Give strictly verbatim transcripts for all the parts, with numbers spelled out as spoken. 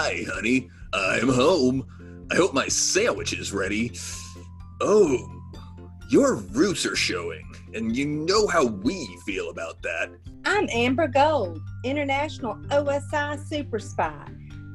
Hi, honey. I'm home. I hope my sandwich is ready. Oh, your roots are showing, and you know how we feel about that. I'm Amber Gold, international O S I super spy.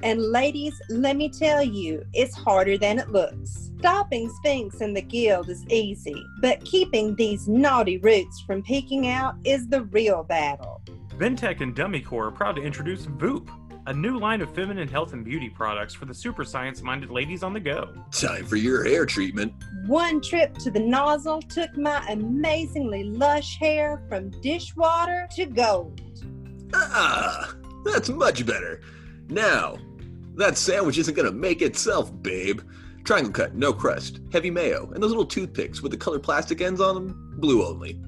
And ladies, let me tell you, it's harder than it looks. Stopping Sphinx in the Guild is easy, but keeping these naughty roots from peeking out is the real battle. Vintec and Dummy Corps are proud to introduce Boop, a new line of feminine health and beauty products for the super science-minded ladies on the go. Time for your hair treatment. One trip to the nozzle took my amazingly lush hair from dishwater to gold. Ah, that's much better. Now, that sandwich isn't gonna make itself, babe. Triangle cut, no crust, heavy mayo, and those little toothpicks with the colored plastic ends on them, blue only.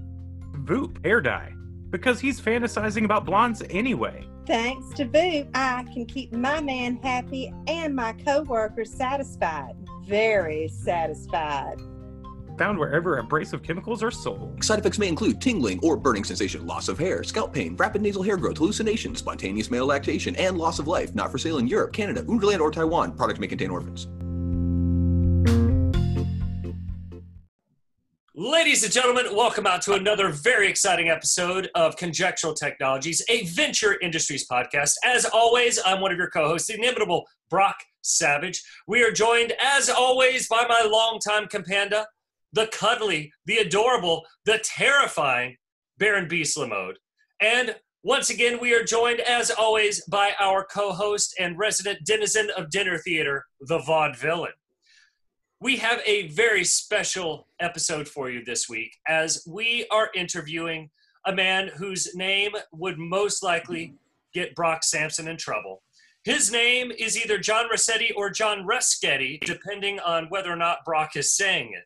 Boop, hair dye, because he's fantasizing about blondes anyway. Thanks to Boop, I can keep my man happy and my co-workers satisfied. Very satisfied. Found wherever abrasive chemicals are sold. Side effects may include tingling or burning sensation, loss of hair, scalp pain, rapid nasal hair growth, hallucinations, spontaneous male lactation, and loss of life. Not for sale in Europe, Canada, Underland, or Taiwan. Products may contain orphans. Ladies and gentlemen, welcome out to another very exciting episode of Conjectural Technologies, a Venture Industries podcast. As always, I'm one of your co-hosts, the inimitable Brock Savage. We are joined, as always, by my longtime companda, the cuddly, the adorable, the terrifying Baron B. Slamode. And once again, we are joined, as always, by our co-host and resident denizen of dinner theater, the Vaudevillain. We have a very special episode for you this week, as we are interviewing a man whose name would most likely get Brock Sampson in trouble. His name is either John Rossetti or John Reschetti, depending on whether or not Brock is saying it.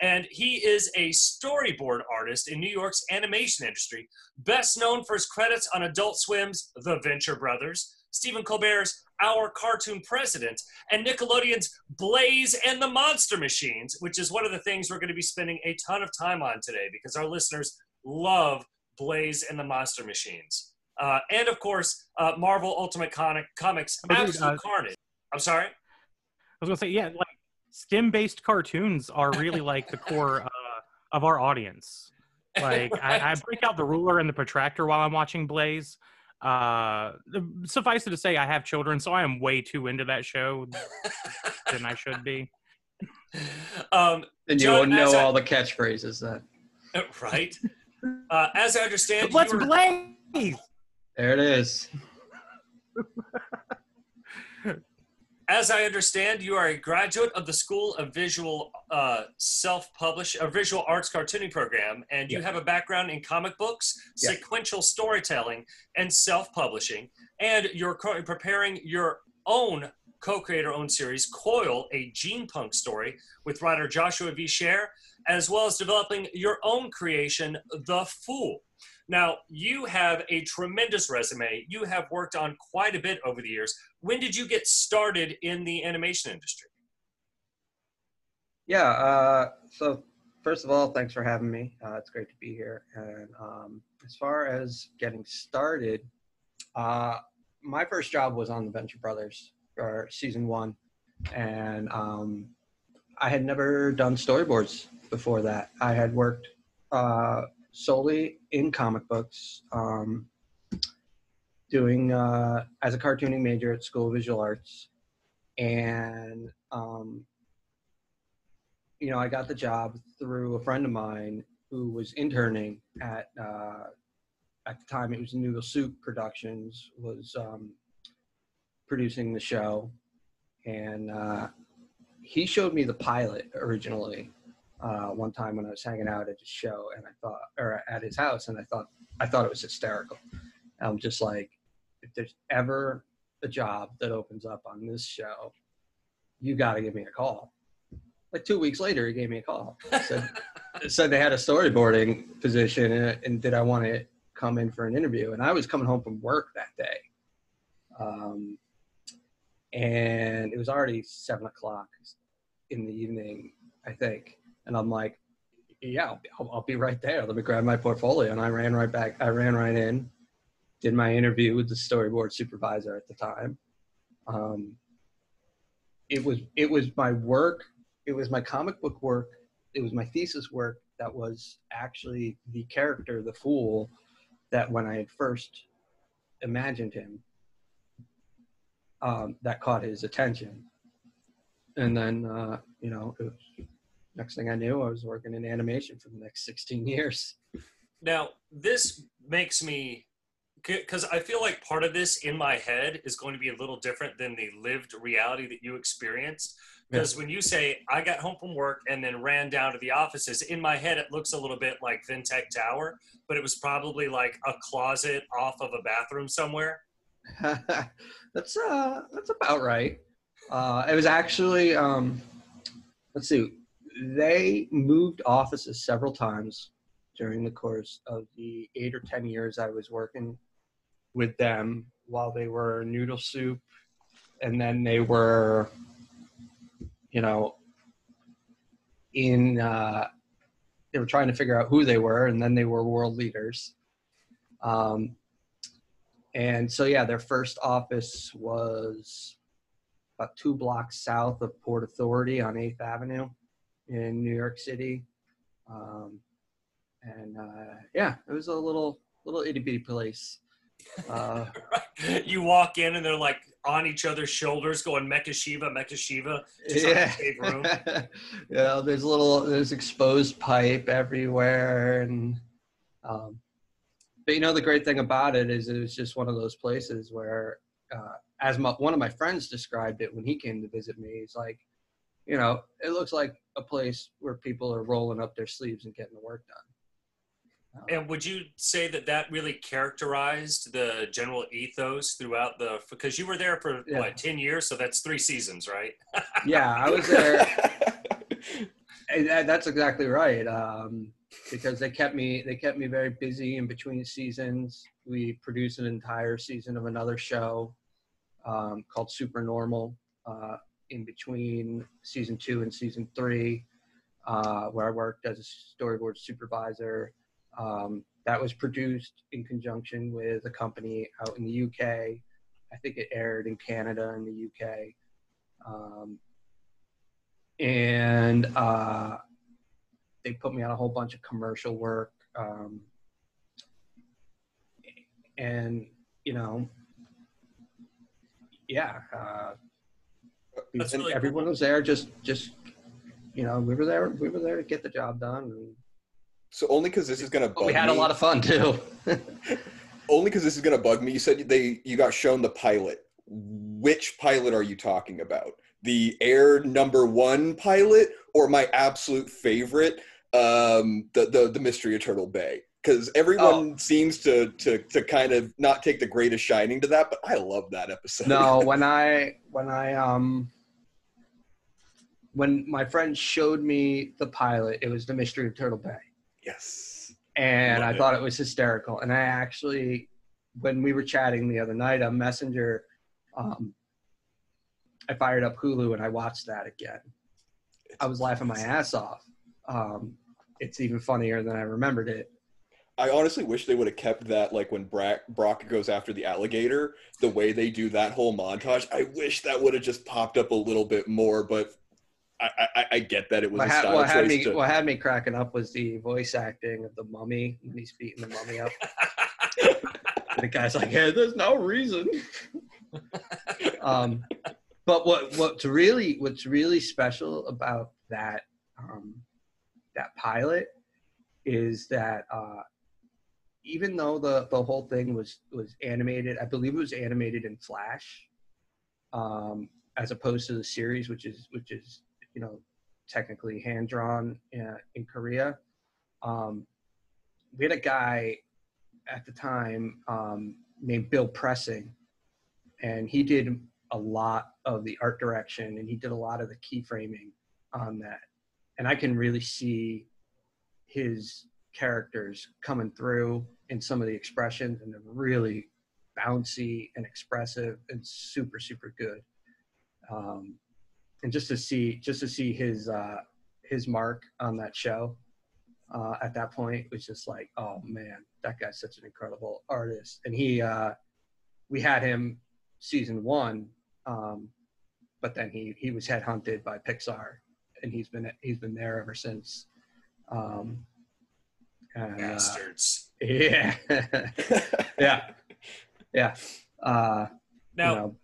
And he is a storyboard artist in New York's animation industry, best known for his credits on Adult Swim's The Venture Brothers, Stephen Colbert's Our Cartoon President, and Nickelodeon's Blaze and the Monster Machines, which is one of the things we're going to be spending a ton of time on today because our listeners love Blaze and the Monster Machines. Uh, and, of course, uh, Marvel Ultimate Comic Comics, Absolute Carnage. I'm sorry? I was going to say, yeah, like, STEM-based cartoons are really, like, the core uh, of our audience. Like, right. I, I break out the ruler and the protractor while I'm watching Blaze. Uh, suffice it to say, I have children, so I am way too into that show than I should be. Um, and you John, won't know I, all the catchphrases, then. Right? Uh, as I understand, let's were... Blaze! There it is. As I understand, you are a graduate of the School of Visual uh, Self-Publish, a Visual Arts Cartooning Program, and you yeah. have a background in comic books, yeah. sequential storytelling, and self-publishing. And you're preparing your own co-creator-owned series, Coil, a Gene Punk Story, with writer Joshua V. Cher, as well as developing your own creation, The Fool. Now, you have a tremendous resume. You have worked on quite a bit over the years. When did you get started in the animation industry? Yeah, uh, so first of all, thanks for having me. Uh, it's great to be here. And um, as far as getting started, uh, my first job was on the Venture Brothers for season one. And um, I had never done storyboards before that. I had worked uh, solely in comic books, um, doing uh, as a cartooning major at School of Visual Arts. And, um, you know, I got the job through a friend of mine who was interning at, uh, at the time it was Noodle Soup Productions, was um, producing the show. And uh, he showed me the pilot originally. Uh, one time when I was hanging out at his show, and I thought, or at his house, and I thought, I thought it was hysterical. I'm just like, if there's ever a job that opens up on this show, you got to give me a call. Like two weeks later, he gave me a call. Said, said they had a storyboarding position, and, and did I want to come in for an interview? And I was coming home from work that day, um, and it was already seven o'clock in the evening, I think. And I'm like, yeah, I'll, I'll be right there. Let me grab my portfolio. And I ran right back. I ran right in, did my interview with the storyboard supervisor at the time. Um, it was it was my work. It was my comic book work. It was my thesis work that was actually the character, the Fool, that when I had first imagined him, um, that caught his attention. And then, uh, you know, it was, next thing I knew, I was working in animation for the next sixteen years. Now, this makes me, because I feel like part of this in my head is going to be a little different than the lived reality that you experienced. Because when you say, I got home from work and then ran down to the offices, in my head, it looks a little bit like Vintec Tower, but it was probably like a closet off of a bathroom somewhere. that's, uh, that's about right. Uh, it was actually, um, let's see, they moved offices several times during the course of the eight or ten years I was working with them while they were Noodle Soup, and then they were... you know, in, uh, they were trying to figure out who they were, and then they were World Leaders. Um, and so, yeah, their first office was about two blocks south of Port Authority on eighth avenue in New York City. Um, and, uh, yeah, it was a little, little itty bitty place. Uh, you walk in and they're like on each other's shoulders going Mecha Shiva, Mecha Shiva. Yeah. Room. You know, there's little, there's exposed pipe everywhere. And, um, but you know, the great thing about it is it was just one of those places where, uh, as my, one of my friends described it when he came to visit me, he's like, you know, it looks like a place where people are rolling up their sleeves and getting the work done. And would you say that that really characterized the general ethos throughout the, because you were there for yeah. what, ten years? So that's three seasons, right? Yeah, I was there. And that's exactly right. Um, because they kept me, they kept me very busy in between seasons. We produced an entire season of another show um, called Supernormal uh, in between season two and season three, uh, where I worked as a storyboard supervisor. Um, that was produced in conjunction with a company out in the U K. I think it aired in Canada and the U K. Um, and uh, they put me on a whole bunch of commercial work. Um, and, you know, yeah. Uh, and really everyone cool. was there just, just, you know, we were there, we were there to get the job done. And, So only because this is gonna. Bug we had me, a lot of fun too. Only because this is gonna bug me. You said they you got shown the pilot. Which pilot are you talking about? The air number one pilot, or my absolute favorite, um, the the the Mystery of Turtle Bay? Because everyone oh. seems to to to kind of not take the greatest shining to that, but I love that episode. No, when I when I um. when my friend showed me the pilot, it was the Mystery of Turtle Bay. Yes. And I thought it was hysterical. And I actually, when we were chatting the other night on Messenger, um, I fired up Hulu and I watched that again. I was laughing my ass off. Um, it's even funnier than I remembered it. I honestly wish they would have kept that, like when Brock, Brock goes after the alligator, the way they do that whole montage. I wish that would have just popped up a little bit more, but... I, I, I get that it was what a style what had me to... What had me cracking up was the voice acting of the mummy when he's beating the mummy up. The guy's like, "Hey, there's no reason." um, but what what's really what's really special about that um, that pilot is that uh, even though the the whole thing was was animated, I believe it was animated in Flash, um, as opposed to the series, which is which is. you know, technically hand-drawn in, in Korea. Um, we had a guy at the time um, named Bill Pressing, and he did a lot of the art direction, and he did a lot of the keyframing on that. And I can really see his characters coming through in some of the expressions, and they're really bouncy and expressive and super, super good. Um, And just to see, just to see his uh, his mark on that show uh, at that point was just like, oh man, that guy's such an incredible artist. And he, uh, we had him season one Um, but then he, he was headhunted by Pixar, and he's been, he's been there ever since. Um, and, Bastards. Uh, yeah. yeah. Yeah. Uh, now, you know.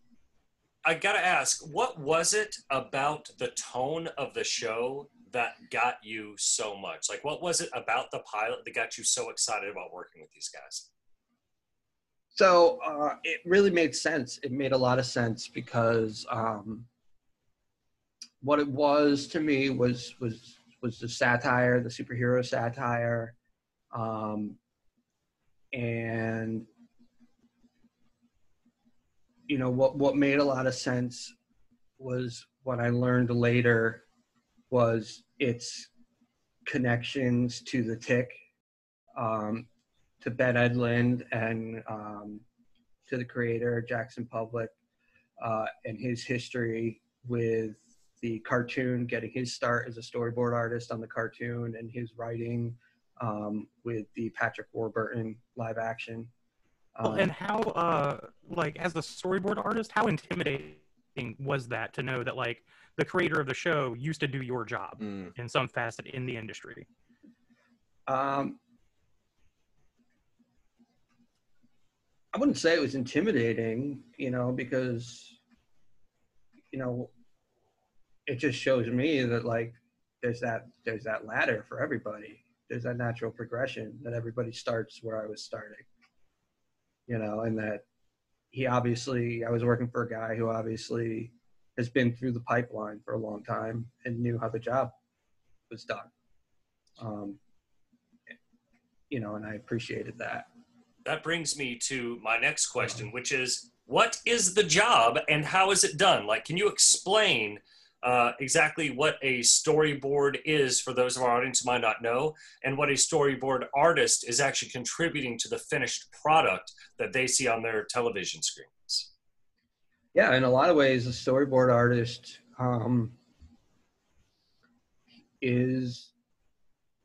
I gotta ask, what was it about the tone of the show that got you so much? Like, what was it about the pilot that got you so excited about working with these guys? So uh, it really made sense. It made a lot of sense because um, what it was to me was was was the satire, the superhero satire, um, and you know what what made a lot of sense was what I learned later was its connections to The Tick. Um, to Ben Edlund and um, to the creator, Jackson Publick, uh, and his history with the cartoon, getting his start as a storyboard artist on the cartoon and his writing um, with the Patrick Warburton live action. Um, well, and how, uh, like, as the storyboard artist, how intimidating was that to know that, like, the creator of the show used to do your job mm. in some facet in the industry? Um. I wouldn't say it was intimidating, you know, because, you know, it just shows me that, like, there's that, there's that ladder for everybody. There's that natural progression that everybody starts where I was starting, you know, and that he obviously, I was working for a guy who obviously has been through the pipeline for a long time and knew how the job was done. Um, you know, and I appreciated that. That brings me to my next question, which is, what is the job and how is it done? Like, can you explain uh, exactly what a storyboard is for those of our audience who might not know, and what a storyboard artist is actually contributing to the finished product that they see on their television screens? Yeah, in a lot of ways, a storyboard artist um, is,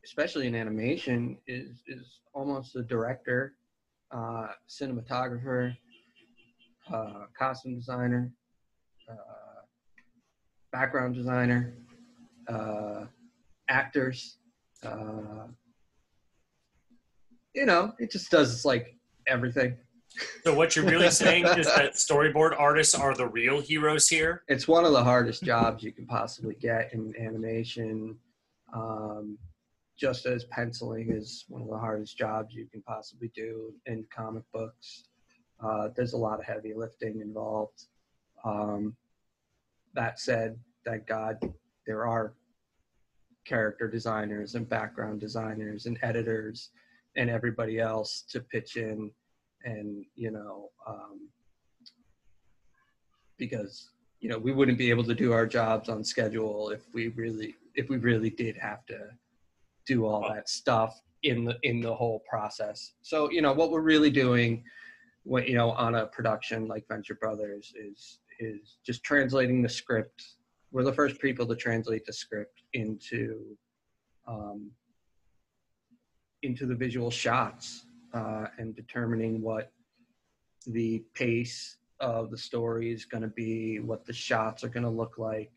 especially in animation, is, is almost a director. Uh, cinematographer, uh, costume designer, uh, background designer, uh, actors, uh, you know, it just does like everything. So what you're really saying is that storyboard artists are the real heroes here? It's one of the hardest jobs you can possibly get in animation. Um, just as penciling is one of the hardest jobs you can possibly do in comic books. Uh, there's a lot of heavy lifting involved. Um, that said, thank God, there are character designers and background designers and editors and everybody else to pitch in and, you know, um, because, you know, we wouldn't be able to do our jobs on schedule if we really, if we really did have to do all that stuff in the in the whole process. So, you know, what we're really doing, what, you know, on a production like Venture Brothers is is just translating the script. We're the first people to translate the script into um, into the visual shots uh, and determining what the pace of the story is going to be, what the shots are going to look like,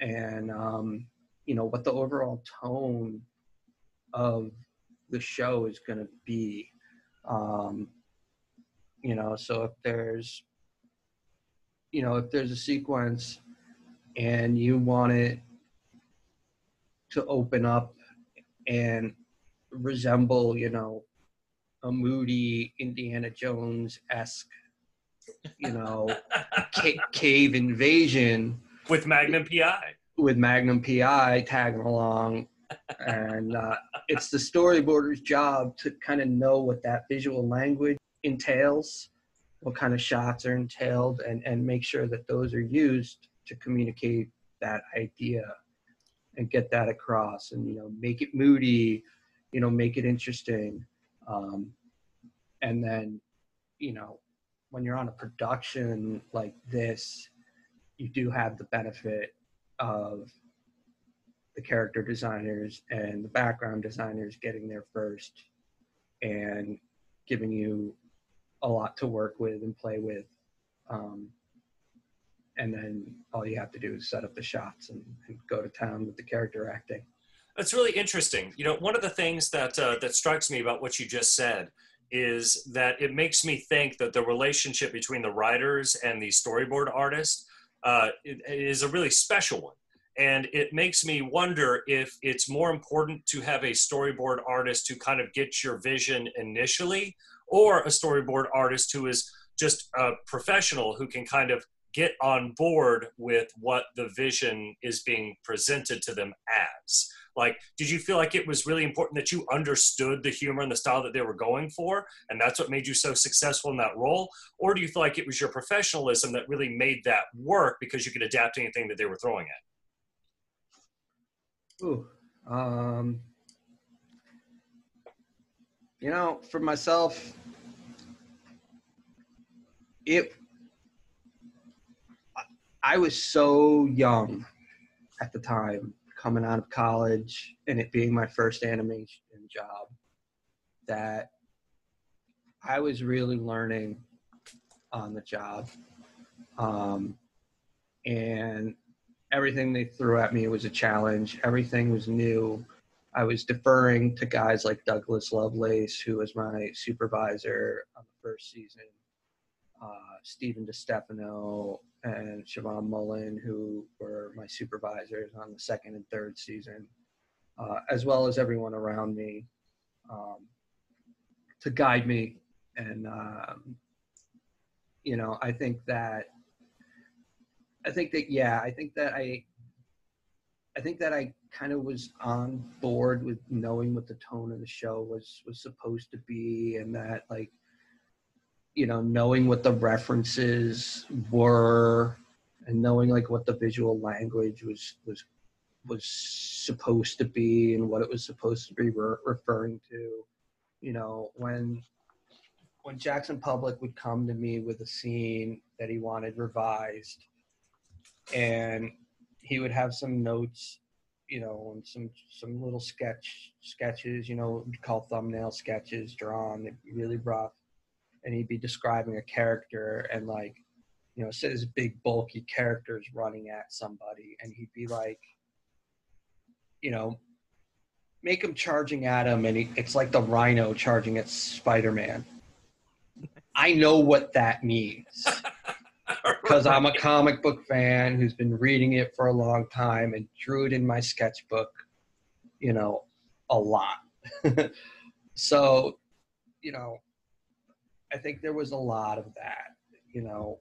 and um, you know, what the overall tone of the show is going to be, um, you know, so if there's, you know, if there's a sequence and you want it to open up and resemble, you know, a moody Indiana Jones-esque, you know, ca- cave invasion. With Magnum P I. With Magnum P I tagging along. And uh, it's the storyboarder's job to kind of know what that visual language entails, what kind of shots are entailed, and, and make sure that those are used to communicate that idea and get that across and, you know, make it moody, you know, make it interesting. Um, and then, you know, when you're on a production like this, you do have the benefit of the character designers and the background designers getting there first and giving you a lot to work with and play with. Um, and then all you have to do is set up the shots and, and go to town with the character acting. That's really interesting. You know, one of the things that, uh, that strikes me about what you just said is that it makes me think that the relationship between the writers and the storyboard artist uh, it, it is a really special one. And it makes me wonder if it's more important to have a storyboard artist who kind of gets your vision initially, or a storyboard artist who is just a professional who can kind of get on board with what the vision is being presented to them as. Like, did you feel like it was really important that you understood the humor and the style that they were going for, and that's what made you so successful in that role? Or do you feel like it was your professionalism that really made that work because you could adapt anything that they were throwing at? Ooh, um, you know, for myself, it, I was so young at the time, coming out of college and it being my first animation job, that I was really learning on the job. Um, and everything they threw at me was a challenge. Everything was new. I was deferring to guys like Douglas Lovelace, who was my supervisor on the first season, uh, Stephen DiStefano, and Siobhan Mullen, who were my supervisors on the second and third season, uh, as well as everyone around me, um, to guide me. And, um, you know, I think that, I think that, yeah, I think that I, I think that I kind of was on board with knowing what the tone of the show was, was supposed to be, and that, like, you know, knowing what the references were and knowing like what the visual language was was was supposed to be and what it was supposed to be re referring to. You know, when when Jackson Publick would come to me with a scene that he wanted revised, and he would have some notes, you know, and some some little sketch sketches, you know, what we call thumbnail sketches, drawn really rough. And he'd be describing a character and, like, you know, say this big bulky character is running at somebody, and he'd be like, you know, make him charging at him, and he, it's like the Rhino charging at Spider-Man. I know what that means because I'm a comic book fan who's been reading it for a long time and drew it in my sketchbook, you know, a lot. So, you know, I think there was a lot of that, you know,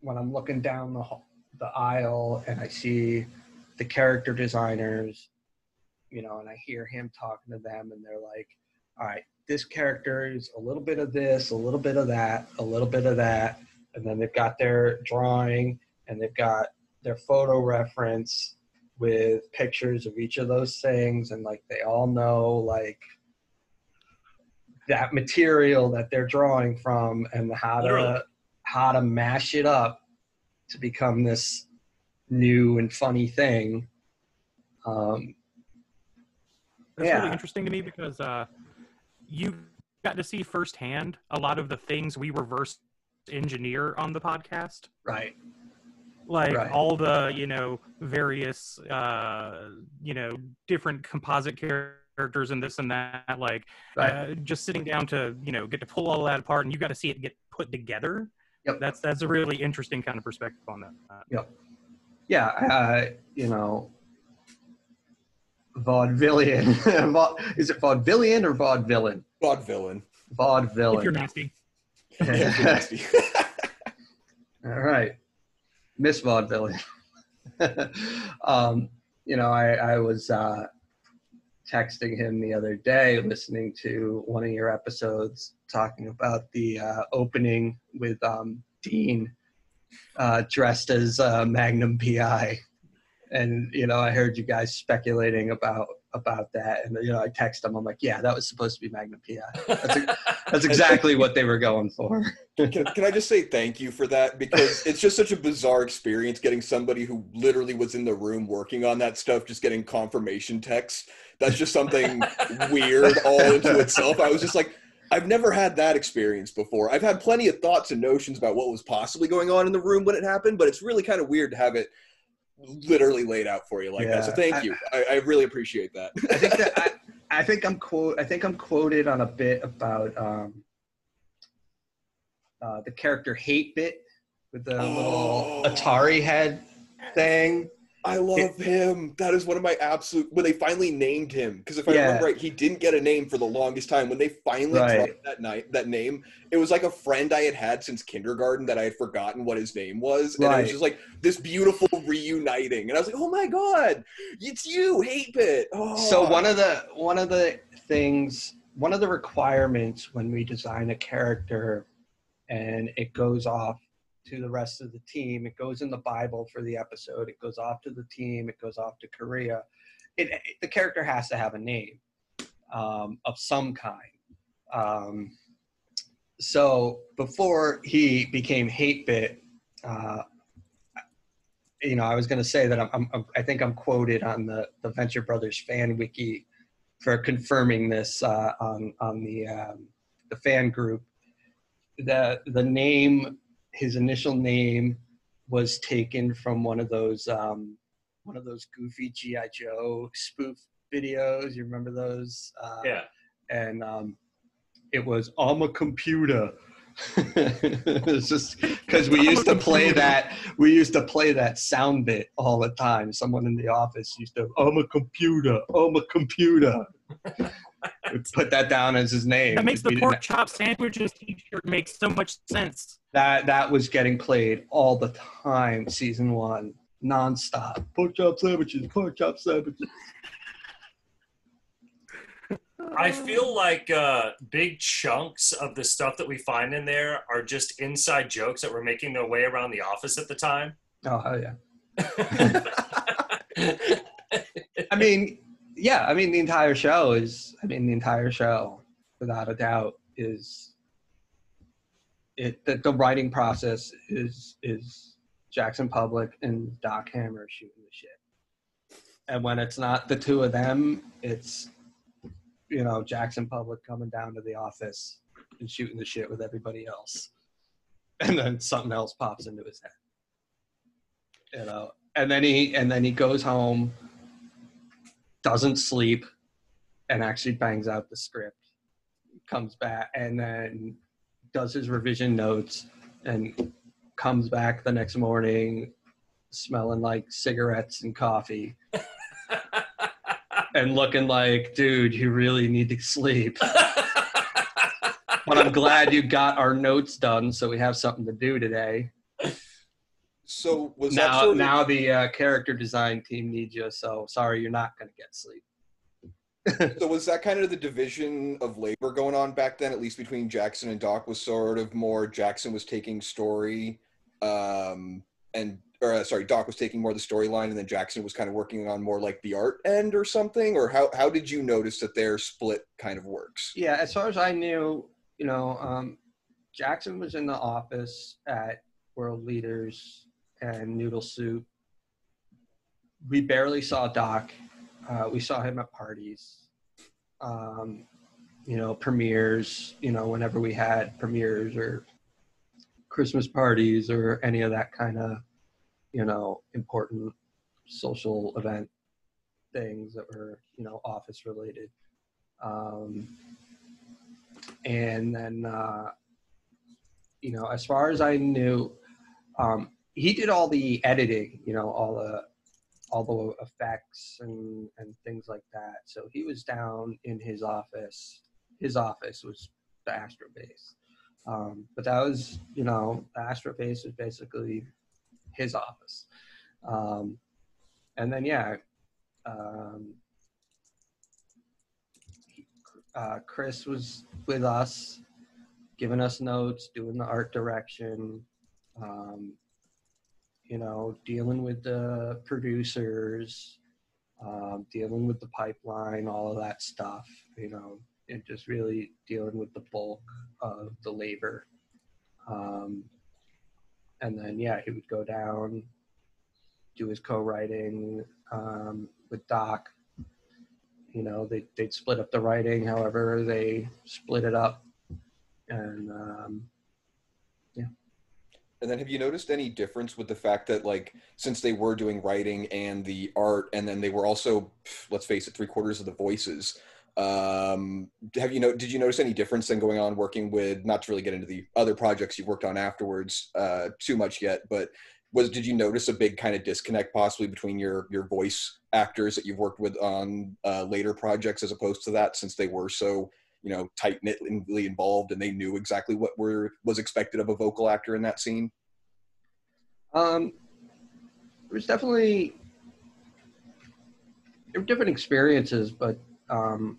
when I'm looking down the, the aisle and I see the character designers, you know, and I hear him talking to them and they're like, all right, this character is a little bit of this, a little bit of that, a little bit of that. And then they've got their drawing and they've got their photo reference with pictures of each of those things. And like, they all know, like, that material that they're drawing from and how to Literally. how to mash it up to become this new and funny thing. Um, That's yeah. really interesting to me because uh, you got to see firsthand a lot of the things we reverse engineer on the podcast. Right. Like right. all the, you know, various, uh, you know, different composite characters characters and this and that, like right. uh, just sitting down to, you know, get to pull all that apart and you got to see it get put together. Yep. That's, that's a really interesting kind of perspective on that. Uh, yep. Yeah. Uh, you know, Vaudevillain. Is it Vaudevillain or Vaudevillain? Vaudevillain. Vaudevillain. If you're nasty. If you're nasty. All right. Miss Vaudevillain. um, you know, I, I was, uh, texting him the other day, listening to one of your episodes talking about the uh, opening with um, Dean uh, dressed as uh, Magnum P I, and you know I heard you guys speculating about about that, and you know I text him, I'm like, yeah, that was supposed to be Magnum P I. That's, a, that's exactly what they were going for. can, can I just say thank you for that, because it's just such a bizarre experience getting somebody who literally was in the room working on that stuff just getting confirmation texts. That's just something weird all into itself. I was just like, I've never had that experience before. I've had plenty of thoughts and notions about what was possibly going on in the room when it happened, but it's really kind of weird to have it literally laid out for you like yeah, that. So thank you. I, I really appreciate that. I think that I, I think I'm quote. I think I'm quoted on a bit about um, uh, the character hate bit with the oh. little Atari head thing. I love him. That is one of my absolute, when they finally named him, because if I yeah. remember right, he didn't get a name for the longest time. When they finally right. dropped that night, that name, it was like a friend I had had since kindergarten that I had forgotten what his name was. And right. it was just like this beautiful reuniting. And I was like, oh my God, it's you, Hate Bit. Oh. So one of the, one of the things, one of the requirements when we design a character and it goes off to the rest of the team, it goes in the Bible for the episode, it goes off to the team, it goes off to Korea, it, it the character has to have a name um of some kind. Um so before he became Hate Bit, uh you know, I was going to say that I'm, I'm I think I'm quoted on the the Venture Brothers fan wiki for confirming this uh on on the um the fan group. The the name, his initial name, was taken from one of those um, one of those goofy G I Joe spoof videos. You remember those? Uh, yeah. And um, it was "I'm a computer." It's just because we used to play that. We used to play that sound bit all the time. Someone in the office used to "I'm a computer. I'm a computer." Put that down as his name. That makes the pork chop sandwiches t-shirt make so much sense. That that was getting played all the time, season one, nonstop. Pork chop sandwiches, pork chop sandwiches. I feel like uh, big chunks of the stuff that we find in there are just inside jokes that were making their way around the office at the time. Oh, hell yeah. I mean... Yeah, I mean, the entire show is, I mean, the entire show, without a doubt, is, it that the writing process is is Jackson Publick and Doc Hammer shooting the shit. And when it's not the two of them, it's, you know, Jackson Publick coming down to the office and shooting the shit with everybody else. And then something else pops into his head. You know, and then he, and then he goes home, doesn't sleep, and actually bangs out the script, comes back, and then does his revision notes, and comes back the next morning smelling like cigarettes and coffee and looking like, dude, you really need to sleep. But I'm glad you got our notes done, so we have something to do today. So was now, that sort of... now the uh, character design team needs you, so sorry, you're not going to get sleep. So was that kind of the division of labor going on back then, at least between Jackson and Doc? Was sort of more Jackson was taking story, um, and or uh, sorry, Doc was taking more the storyline, and then Jackson was kind of working on more like the art end or something? Or how, how did you notice that their split kind of works? Yeah, as far as I knew, you know, um, Jackson was in the office at World Leaders and Noodle Soup. We barely saw Doc. Uh, we saw him at parties, um, you know, premieres, you know, whenever we had premieres or Christmas parties or any of that kind of, you know, important social event things that were, you know, office related. Um, and then, uh, you know, as far as I knew, um, he did all the editing, you know, all the all the effects and, and things like that. So he was down in his office. His office was the Astro Base. Um, but that was, you know, the Astro Base was basically his office. Um, and then, yeah, um, uh, Chris was with us, giving us notes, doing the art direction, um, you know, dealing with the producers, um, dealing with the pipeline, all of that stuff, you know, and just really dealing with the bulk of the labor. Um, and then, yeah, he would go down, do his co-writing um, with Doc. You know, they, they'd split up the writing however they split it up and um, yeah. And then have you noticed any difference with the fact that, like, since they were doing writing and the art, and then they were also, let's face it, three quarters of the voices, um, have you know, did you notice any difference then going on working with, not to really get into the other projects you worked on afterwards uh, too much yet, but was, did you notice a big kind of disconnect possibly between your, your voice actors that you've worked with on uh, later projects as opposed to that, since they were so, you know, tight-knitly involved and they knew exactly what were was expected of a vocal actor in that scene? Um, it was definitely, there were different experiences, but, um,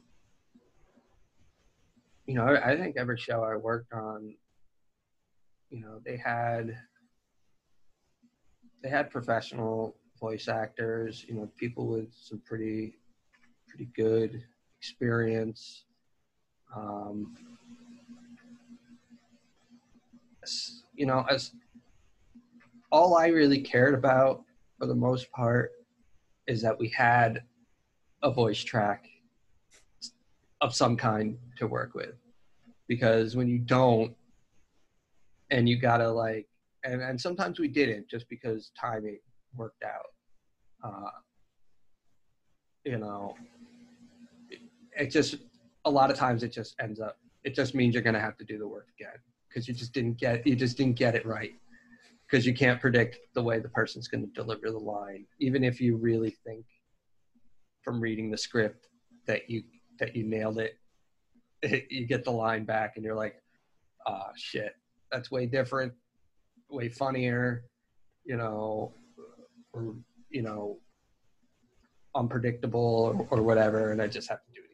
you know, I, I think every show I worked on, you know, they had, they had professional voice actors, you know, people with some pretty, pretty good experience. Um, you know, as all I really cared about for the most part is that we had a voice track of some kind to work with, because when you don't and you gotta like, and, and sometimes we didn't just because timing worked out, uh, you know, it, it just, a lot of times it just ends up, it just means you're going to have to do the work again because you just didn't get, you just didn't get it right, because you can't predict the way the person's going to deliver the line. Even if you really think from reading the script that you, that you nailed it, it you get the line back and you're like, ah, oh, shit, that's way different, way funnier, you know, or, you know, unpredictable or, or whatever. And I just have to do it.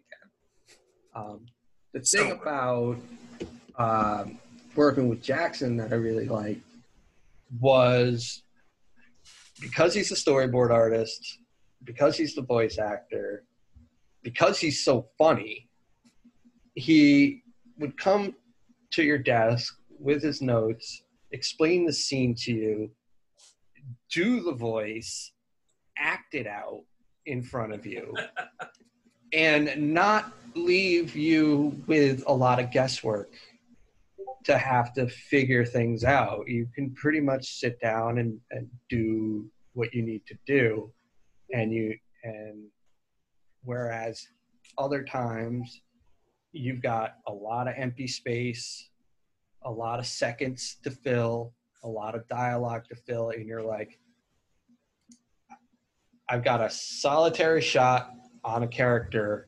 Um, the thing about um, working with Jackson that I really liked was, because he's the storyboard artist, because he's the voice actor, because he's so funny, he would come to your desk with his notes, explain the scene to you, do the voice, act it out in front of you, and not leave you with a lot of guesswork to have to figure things out. You can pretty much sit down and, and do what you need to do. And you, and whereas other times you've got a lot of empty space, a lot of seconds to fill, a lot of dialogue to fill, and you're like, I've got a solitary shot on a character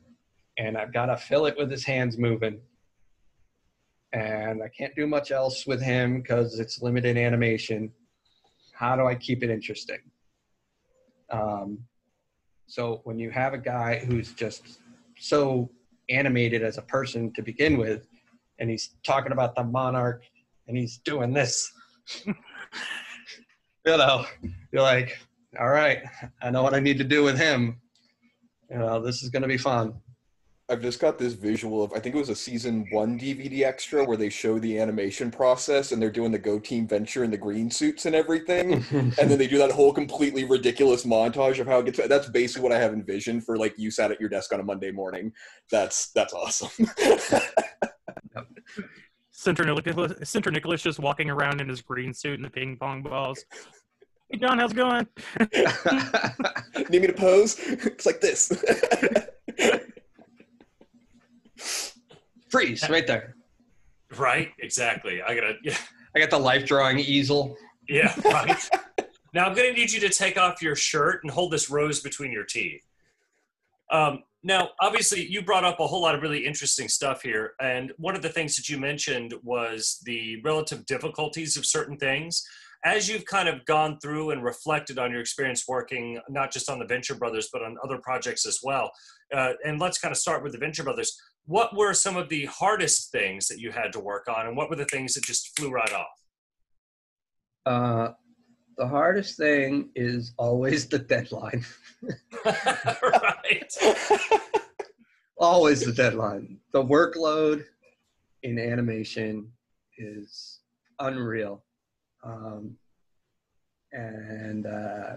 and I've got to fill it with his hands moving, and I can't do much else with him because it's limited animation. How do I keep it interesting? Um, so when you have a guy who's just so animated as a person to begin with, and he's talking about the monarch and he's doing this, you know, you're like, all right, I know what I need to do with him. You know, this is going to be fun. I've just got this visual of, I think it was a season one D V D extra where they show the animation process and they're doing the Go Team Venture in the green suits and everything. And then they do that whole completely ridiculous montage of how it gets, that's basically what I have envisioned for like you sat at your desk on a Monday morning. That's, that's awesome. Center Nicholas, Center Nicholas just walking around in his green suit and the ping pong balls. Hey John, how's it going? Need me to pose? It's like this. Freeze right there. Right, exactly. I gotta. Yeah. I got the life drawing easel. Yeah, right. Now I'm gonna need you to take off your shirt and hold this rose between your teeth. Um, now, obviously, you brought up a whole lot of really interesting stuff here, and one of the things that you mentioned was the relative difficulties of certain things. As you've kind of gone through and reflected on your experience working not just on the Venture Brothers, but on other projects as well, uh, and let's kind of start with the Venture Brothers. What were some of the hardest things that you had to work on, and what were the things that just flew right off? Uh, the hardest thing is always the deadline. Right. Always the deadline. The workload in animation is unreal. Um, and uh,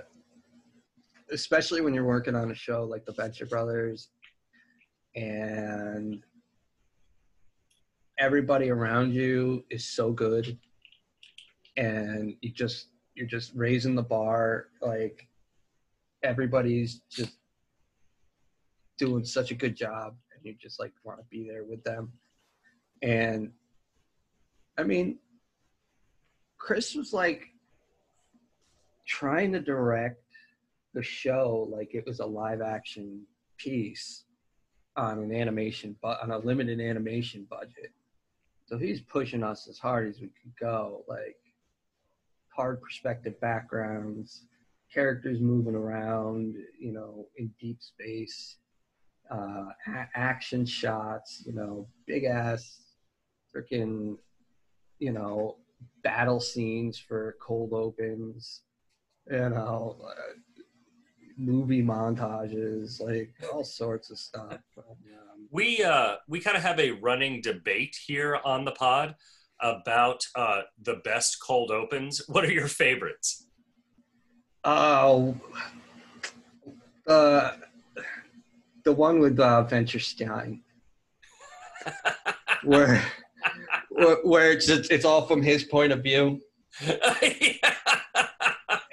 especially when you're working on a show like the Venture Brothers, and everybody around you is so good, and you just you're just raising the bar. Like, everybody's just doing such a good job, and you just like want to be there with them. And I mean, Chris was like trying to direct the show like it was a live action piece on an animation, but on a limited animation budget. So he's pushing us as hard as we could go, like hard perspective backgrounds, characters moving around, you know, in deep space, uh, a- action shots, you know, big ass freaking, you know, battle scenes for cold opens, you know, uh, movie montages, like all sorts of stuff. Um, we uh, we kind of have a running debate here on the pod about uh, the best cold opens. What are your favorites? Oh, uh, uh, the one with uh, Venture Stein, where, where where it's just, it's all from his point of view. Yeah.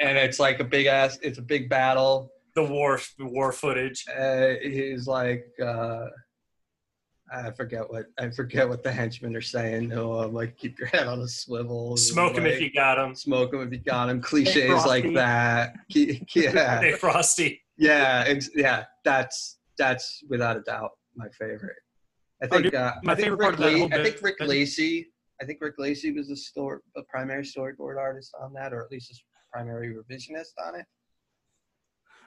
And it's like a big ass, it's a big battle. The war, the war footage. Uh, he's like, uh, I forget what, I forget what the henchmen are saying. No, I'm like, keep your head on a swivel. Smoke him like, if you got him. Smoke him if you got him. Cliches like that. Yeah. Stay frosty. Yeah, and yeah, that's that's without a doubt my favorite. I think. Oh, dude, uh, my I think favorite Rick part of that. Le- I think Rick Lacey. I think Rick Lacey was a store, a primary storyboard artist on that, or at least a primary revisionist on it.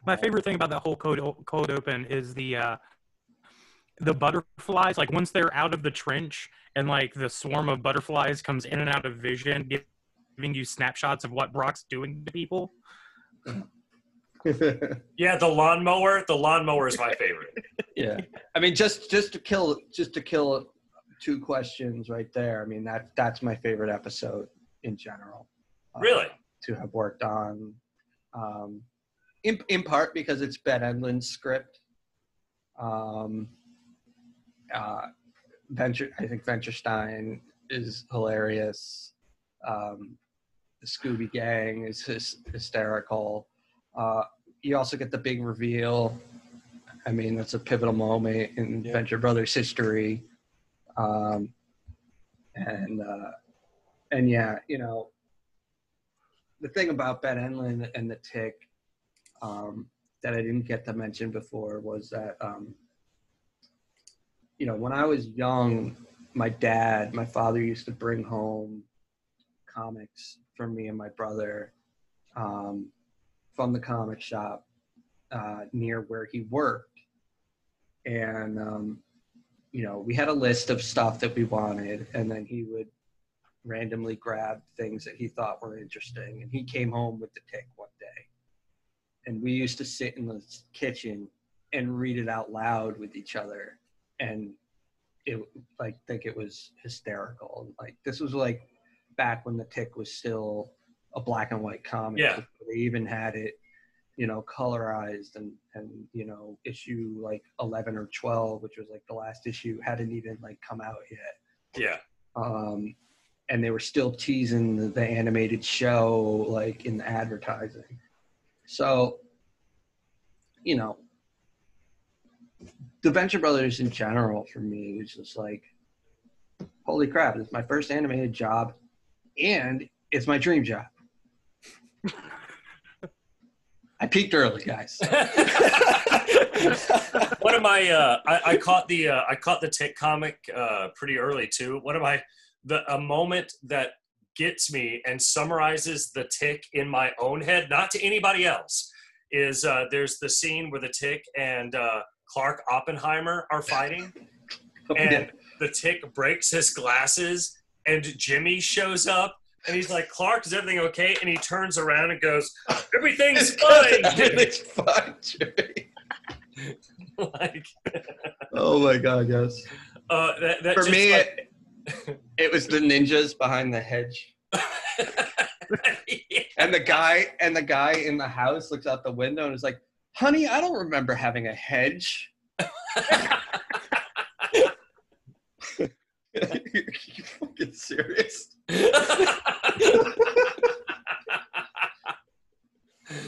My favorite thing about that whole cold, cold open is the uh, the butterflies. Like, once they're out of the trench and like the swarm of butterflies comes in and out of vision, giving you snapshots of what Brock's doing to people. Yeah, the lawnmower. The lawnmower is my favorite. Yeah, I mean, just just to kill just to kill two questions right there. I mean, that that's my favorite episode in general. Uh, really. To have worked on, um, in in part because it's Ben Edlund's script. Um, uh, Venture, I think Venture Stein is hilarious. Um, the Scooby Gang is his, hysterical. Uh, you also get the big reveal. I mean, that's a pivotal moment in yeah. Venture Brothers history. Um, and uh, and yeah, you know. The thing about Ben Edlund and the Tick um, that I didn't get to mention before was that, um, you know, when I was young, my dad, my father used to bring home comics for me and my brother um, from the comic shop uh, near where he worked. And, um, you know, we had a list of stuff that we wanted, and then he would randomly grabbed things that he thought were interesting, and he came home with the Tick one day, and we used to sit in the kitchen and read it out loud with each other, and it like think it was hysterical. Like, this was like back when the Tick was still a black and white comic. Yeah, they even had it, you know, colorized, and and you know, issue like eleven or twelve, which was like the last issue, hadn't even like come out yet. Yeah. Um, and they were still teasing the, the animated show, like, in the advertising. So, you know, the Venture Brothers in general for me was just like, holy crap, it's my first animated job, and it's my dream job. I peaked early, guys. One of my, uh, I, I caught the, uh, I caught the Tick comic uh, pretty early, too. One of my... The, a moment that gets me and summarizes the Tick in my own head, not to anybody else, is uh, there's the scene where the Tick and uh, Clark Oppenheimer are fighting, and yeah. the Tick breaks his glasses, and Jimmy shows up, and he's like, Clark, is everything okay? And he turns around and goes, everything's fine. Everything's fine, Jimmy. Like, oh my God, yes. Uh, that, that For just, me... Like, it- it was the ninjas behind the hedge. Yeah. And the guy and the guy in the house looks out the window and is like, honey, I don't remember having a hedge. Are you fucking serious?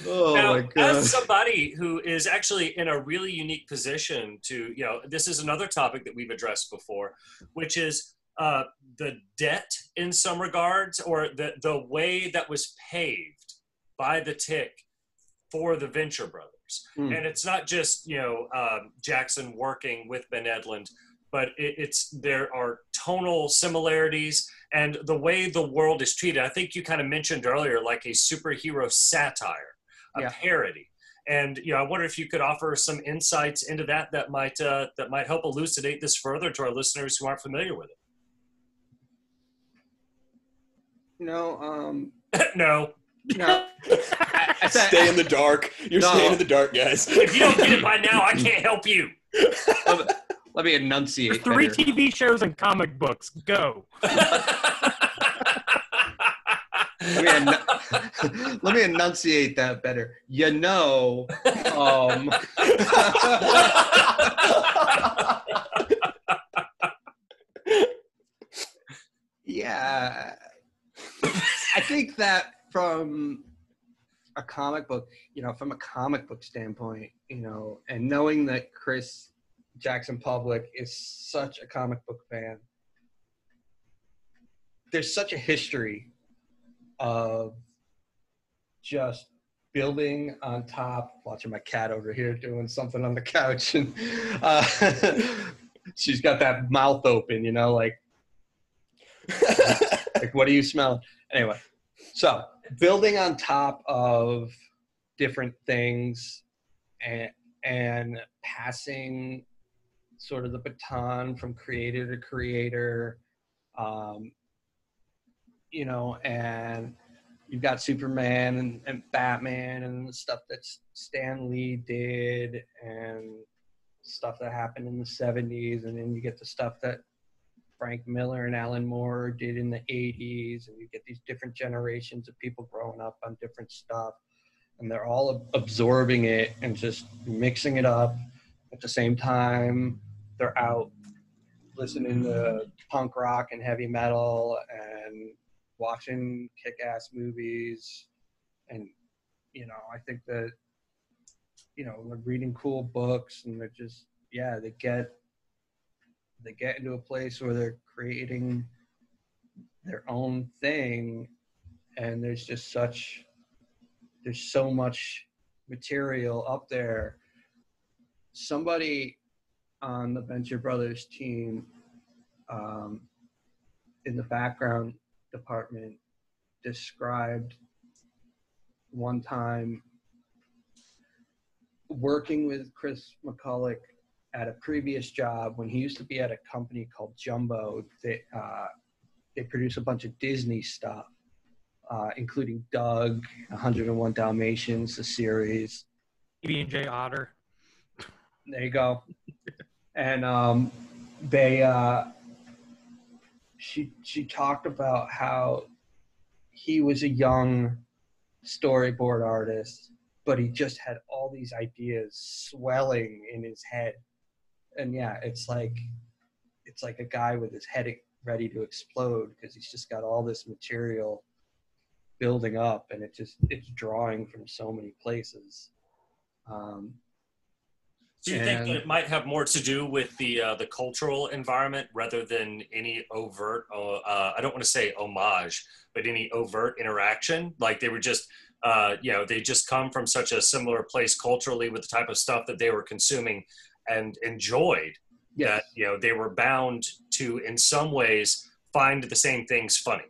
Oh now, my God. As somebody who is actually in a really unique position to, you know, this is another topic that we've addressed before, which is uh, the debt in some regards, or the, the way that was paved by the Tick for the Venture Brothers. Mm. And it's not just, you know, um, Jackson working with Ben Edlund, but it, it's, there are tonal similarities and the way the world is treated. I think you kind of mentioned earlier, like a superhero satire, a yeah. parody. And, you know, I wonder if you could offer some insights into that that might, uh, that might help elucidate this further to our listeners who aren't familiar with it. No. Um... no. No. Stay in the dark. You're no. staying in the dark, guys. If you don't get it by now, I can't help you. Let me enunciate. For three better. T V shows and comic books. Go. let, me en- let me enunciate that better. You know. Um... yeah. I think that from a comic book, you know, from a comic book standpoint, you know, and knowing that Chris Jackson Publick is such a comic book fan, there's such a history of just building on top, watching my cat over here doing something on the couch, and uh, she's got that mouth open, you know, like, like, what do you smell? Anyway, so building on top of different things and and passing sort of the baton from creator to creator, um, you know, and you've got Superman and, and Batman and stuff that Stan Lee did and stuff that happened in the seventies. And then you get the stuff that Frank Miller and Alan Moore did in the eighties, and you get these different generations of people growing up on different stuff, and they're all ab- absorbing it and just mixing it up. At the same time, they're out listening to punk rock and heavy metal and watching kick-ass movies, and, you know, I think that, you know, they're reading cool books, and they're just, yeah, they get They get into a place where they're creating their own thing, and there's just such, there's so much material up there. Somebody on the Venture Brothers team, um, in the background department, described one time working with Chris McCulloch at a previous job when he used to be at a company called Jumbo. They, uh, they produce a bunch of Disney stuff, uh, including Doug, one oh one Dalmatians, the series. B and J Otter. There you go. And um, they, uh, she, she talked about how he was a young storyboard artist, but he just had all these ideas swelling in his head. And yeah, it's like, it's like a guy with his head ready to explode because he's just got all this material building up, and it just, it's drawing from so many places. Um, so you think that it might have more to do with the uh, the cultural environment rather than any overt, uh, I don't want to say homage, but any overt interaction? Like they were just, uh, you know, they just come from such a similar place culturally with the type of stuff that they were consuming and enjoyed, yes. that, you know, they were bound to, in some ways, find the same things funny.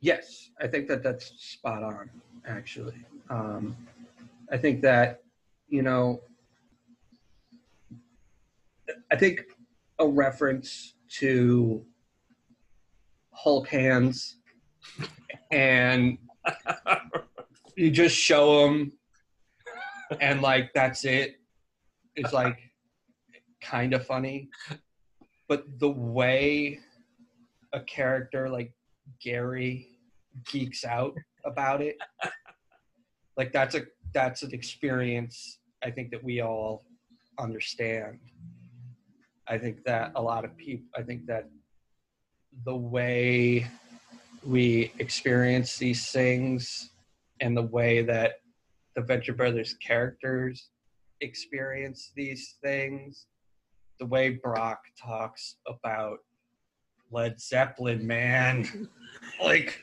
Yes, I think that that's spot on, actually. Um, I think that, you know, I think a reference to Hulk hands and you just show them and, like, that's it. It's like kind of funny, but the way a character like Gary geeks out about it, like that's a that's an experience I think that we all understand. I think that a lot of people, I think that the way we experience these things and the way that the Venture Brothers characters experience these things, the way Brock talks about Led Zeppelin, man, like,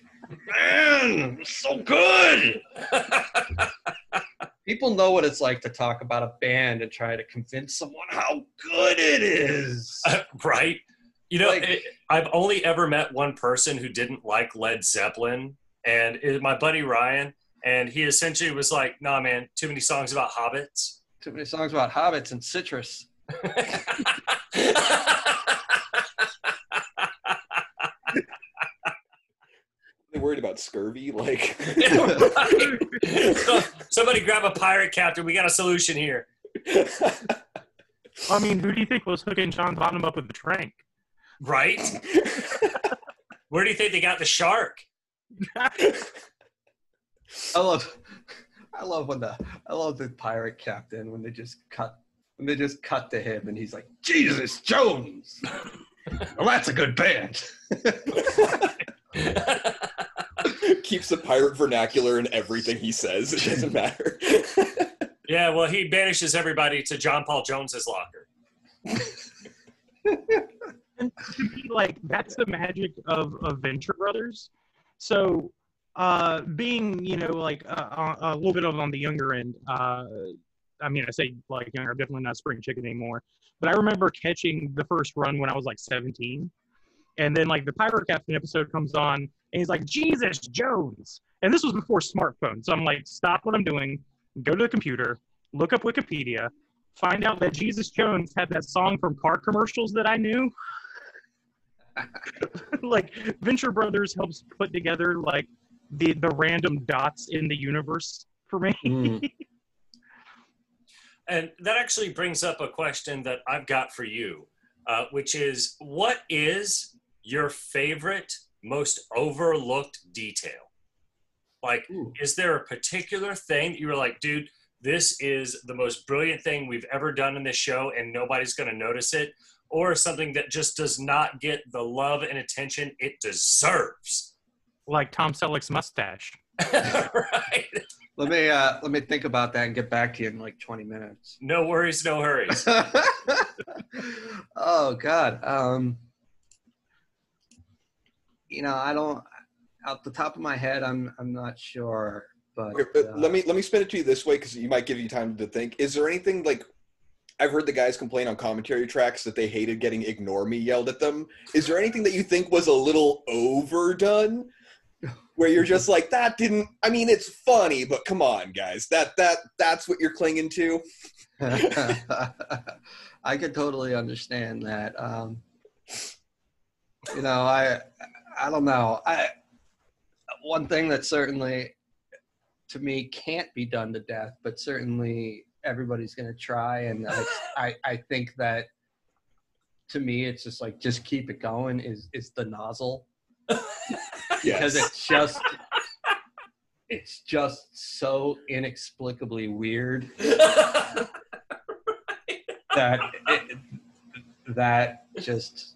man, so good. People know what it's like to talk about a band and try to convince someone how good it is. Uh, right? You know, like, it, I've only ever met one person who didn't like Led Zeppelin, and it, my buddy Ryan, and he essentially was like, nah, man, too many songs about hobbits. Too many songs about hobbits and citrus. Worried about scurvy, like yeah, right. So, somebody grab a pirate captain, we got a solution here. I mean, who do you think was hooking John Bonham up with the trank? Right? Where do you think they got the shark? I love I love when the I love the pirate captain when they just cut when they just cut to him and he's like, Jesus Jones. Well, that's a good band. Keeps the pirate vernacular in everything he says. It doesn't matter. Yeah, well, he banishes everybody to John Paul Jones's locker. And to be like, that's the magic of, of Venture Brothers. So uh, being, you know, like uh, a little bit of on the younger end, uh, I mean, I say like younger, I'm definitely not spring chicken anymore. But I remember catching the first run when I was like seventeen. And then like the pirate captain episode comes on and he's like, Jesus Jones. And this was before smartphones. So I'm like, stop what I'm doing, go to the computer, look up Wikipedia, find out that Jesus Jones had that song from car commercials that I knew. Like Venture Brothers helps put together like the, the random dots in the universe for me. Mm. And that actually brings up a question that I've got for you, uh, which is, what is your favorite, most overlooked detail? Like, ooh, is there a particular thing that you were like, dude, this is the most brilliant thing we've ever done in this show and nobody's going to notice it? Or something that just does not get the love and attention it deserves? Like Tom Selleck's mustache. Right. Let me, uh, let me think about that and get back to you in like twenty minutes. No worries, no hurries. Oh, God. Um... You know, I don't, out the top of my head, I'm I'm not sure, but. Okay, but uh, let me, let me spin it to you this way, because you might give you time to think. Is there anything like, I've heard the guys complain on commentary tracks that they hated getting Ignore Me yelled at them. Is there anything that you think was a little overdone? Where you're just like, that didn't, I mean, it's funny, but come on, guys. That, that, that's what you're clinging to. I could totally understand that. Um, you know, I... I don't know. I, one thing that certainly, to me, can't be done to death, but certainly everybody's going to try. And I, I, I think that, to me, it's just like, just keep it going is, is the nozzle. Because it's just, it's just so inexplicably weird that, it, that just,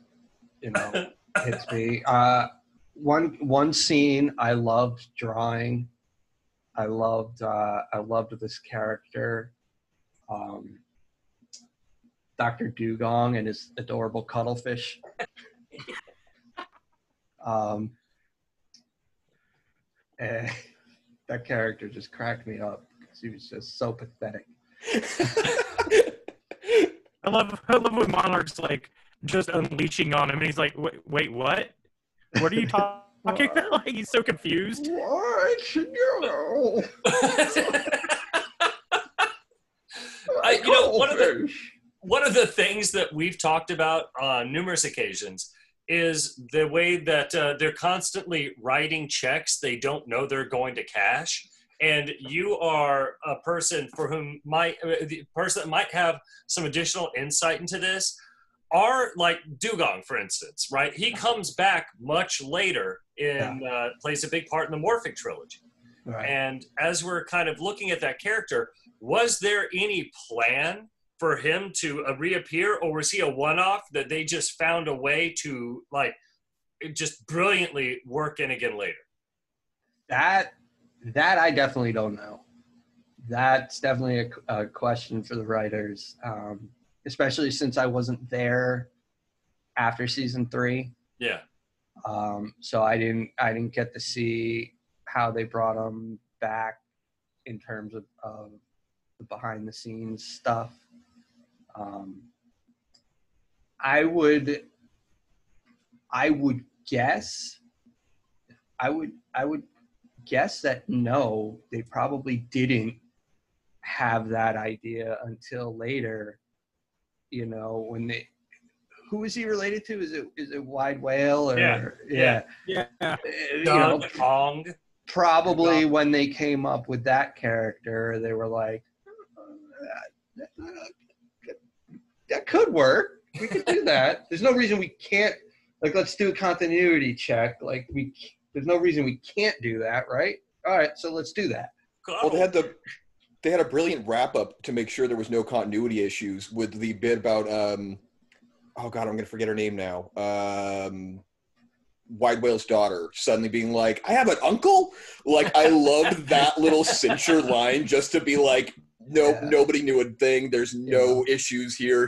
you know. Hits me. Uh, one one scene I loved drawing. I loved uh, I loved this character, um, Doctor Dugong and his adorable cuttlefish. Um, and that character just cracked me up because he was just so pathetic. I love I love when Monarch's like just unleashing on him and he's like, wait, wait what what are you talking about? Like, he's so confused. What should you know? I, you know, one of the one of the things that we've talked about on numerous occasions is the way that uh, they're constantly writing checks they don't know they're going to cash. And you are a person for whom might uh, the person that might have some additional insight into this. Are like Dugong, for instance, right? He comes back much later and yeah. uh, plays a big part in the Morphic trilogy. Right. And as we're kind of looking at that character, was there any plan for him to uh, reappear, or was he a one-off that they just found a way to like just brilliantly work in again later? That that I definitely don't know. That's definitely a, a question for the writers, um, especially since I wasn't there after season three. Yeah. Um, so I didn't I didn't get to see how they brought him back in terms of, of the behind the scenes stuff. Um, I would, I would guess, I would, I would guess that no, they probably didn't have that idea until later, you know, when they, who is he related to? Is it, is it Wide Whale or? Yeah. Yeah. yeah. yeah. You know, Kong. Probably Doug. When they came up with that character, they were like, oh, that could work. We could do that. There's no reason we can't. Like, let's do a continuity check. Like, we there's no reason we can't do that, right? All right, so let's do that. Well, they had the they had a brilliant wrap up to make sure there was no continuity issues with the bit about um, oh god, I'm gonna forget her name now. Um, Wide Whale's daughter suddenly being like, I have an uncle. Like, I loved that little censure line just to be like. No, yeah. Nobody knew a thing. There's no yeah. issues here.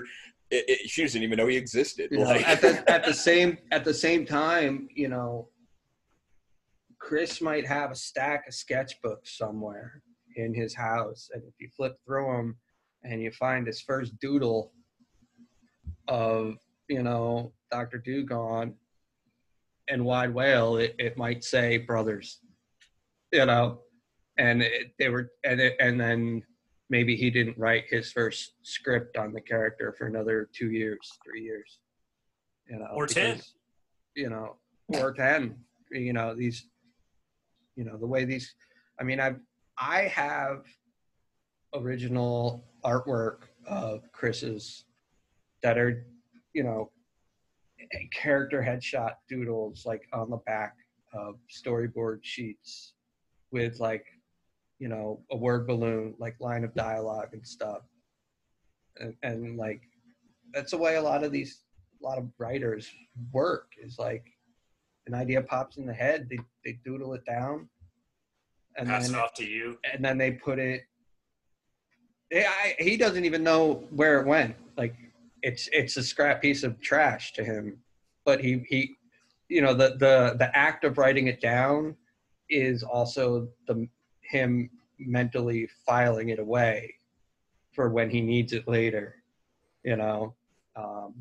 It, it, she doesn't even know he existed. You like. know, at, the, at the same at the same time, you know, Chris might have a stack of sketchbooks somewhere in his house, and if you flip through them and you find his first doodle of, you know, Doctor Dugan and Wide Whale, it, it might say brothers, you know, and it, they were and it, and then. Maybe he didn't write his first script on the character for another two years, three years, you know, or because, ten, you know, or ten, you know, these, you know, the way these, I mean, I've, I have original artwork of Chris's that are, you know, character headshot doodles, like on the back of storyboard sheets with like, you know, a word balloon, like line of dialogue and stuff. And, and like, that's the way a lot of these, a lot of writers work, is like an idea pops in the head, they, they doodle it down. And pass then, it off to you. And then they put it, they, I, he doesn't even know where it went. Like it's, it's a scrap piece of trash to him, but he, he, you know, the, the, the act of writing it down is also the, him mentally filing it away for when he needs it later, you know. Um,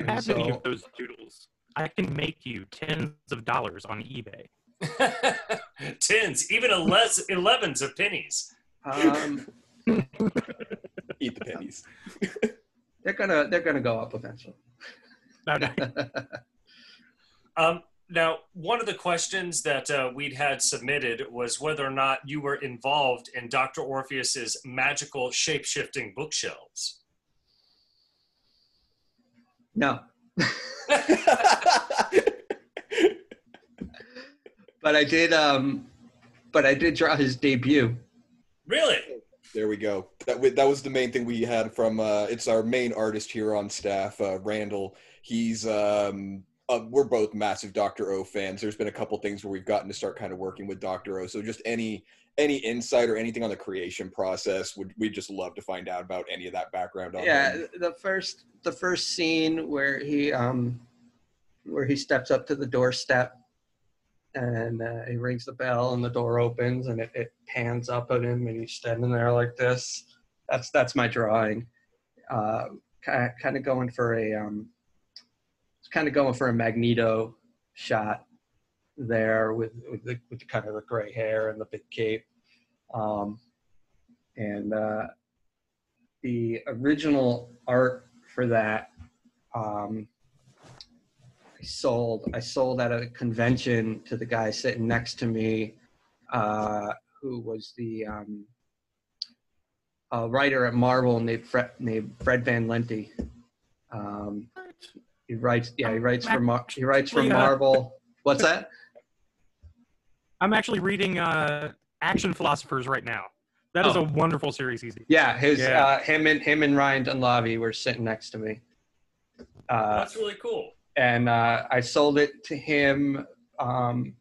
I have so, many of those doodles. I can make you tens of dollars on eBay. Tens, even a less, elevens of pennies. Um, Eat the pennies. they're gonna, they're gonna go up eventually. Okay. um. Now, one of the questions that uh, we'd had submitted was whether or not you were involved in Doctor Orpheus's magical shape-shifting bookshelves. No. But I did. Um, but I did draw his debut. Really? There we go. That that was the main thing we had from. Uh, it's our main artist here on staff, uh, Randall. He's. Um, Uh, we're both massive Doctor O fans. There's been a couple things where we've gotten to start kind of working with Doctor O. So just any any insight or anything on the creation process, would we just love to find out about any of that background on Yeah, him. the first the first scene where he um where he steps up to the doorstep and uh, he rings the bell and the door opens and it, it pans up at him and he's standing there like this. That's that's my drawing. Uh, kind of, kind of going for a um. kind of going for a Magneto shot there with, with, the, with the kind of the gray hair and the big cape. Um, and uh, the original art for that, um, I sold, I sold at a convention to the guy sitting next to me, uh, who was the um, a writer at Marvel named Fred, named Fred Van Lente. Um, He writes, yeah, he writes for Mar he writes for Marvel. What's that? I'm actually reading uh, Action Philosophers right now. That oh. is a wonderful series. He's yeah, his yeah. Uh, him and him and Ryan Dunlavey were sitting next to me. Uh, That's really cool. And uh, I sold it to him um,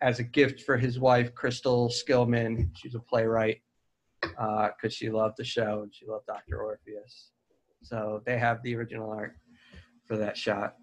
as a gift for his wife, Crystal Skillman. She's a playwright because uh, she loved the show and she loved Doctor Orpheus. So they have the original art for that shot.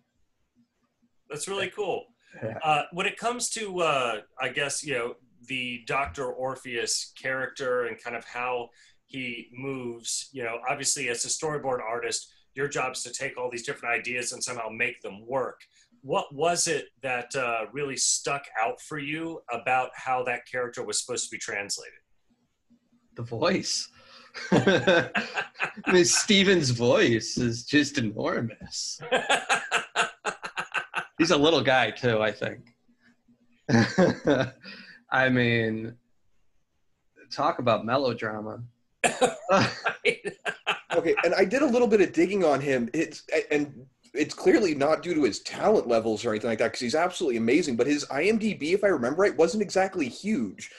That's really cool. Yeah. Uh, when it comes to, uh, I guess, you know, the Doctor Orpheus character and kind of how he moves, you know, obviously as a storyboard artist, your job is to take all these different ideas and somehow make them work. What was it that uh, really stuck out for you about how that character was supposed to be translated? The voice. I mean, Steven's voice is just enormous. He's a little guy too, I think. I mean, talk about melodrama. Okay, and I did a little bit of digging on him. It's and it's clearly not due to his talent levels or anything like that, because he's absolutely amazing. But his I M D B, if I remember right, wasn't exactly huge.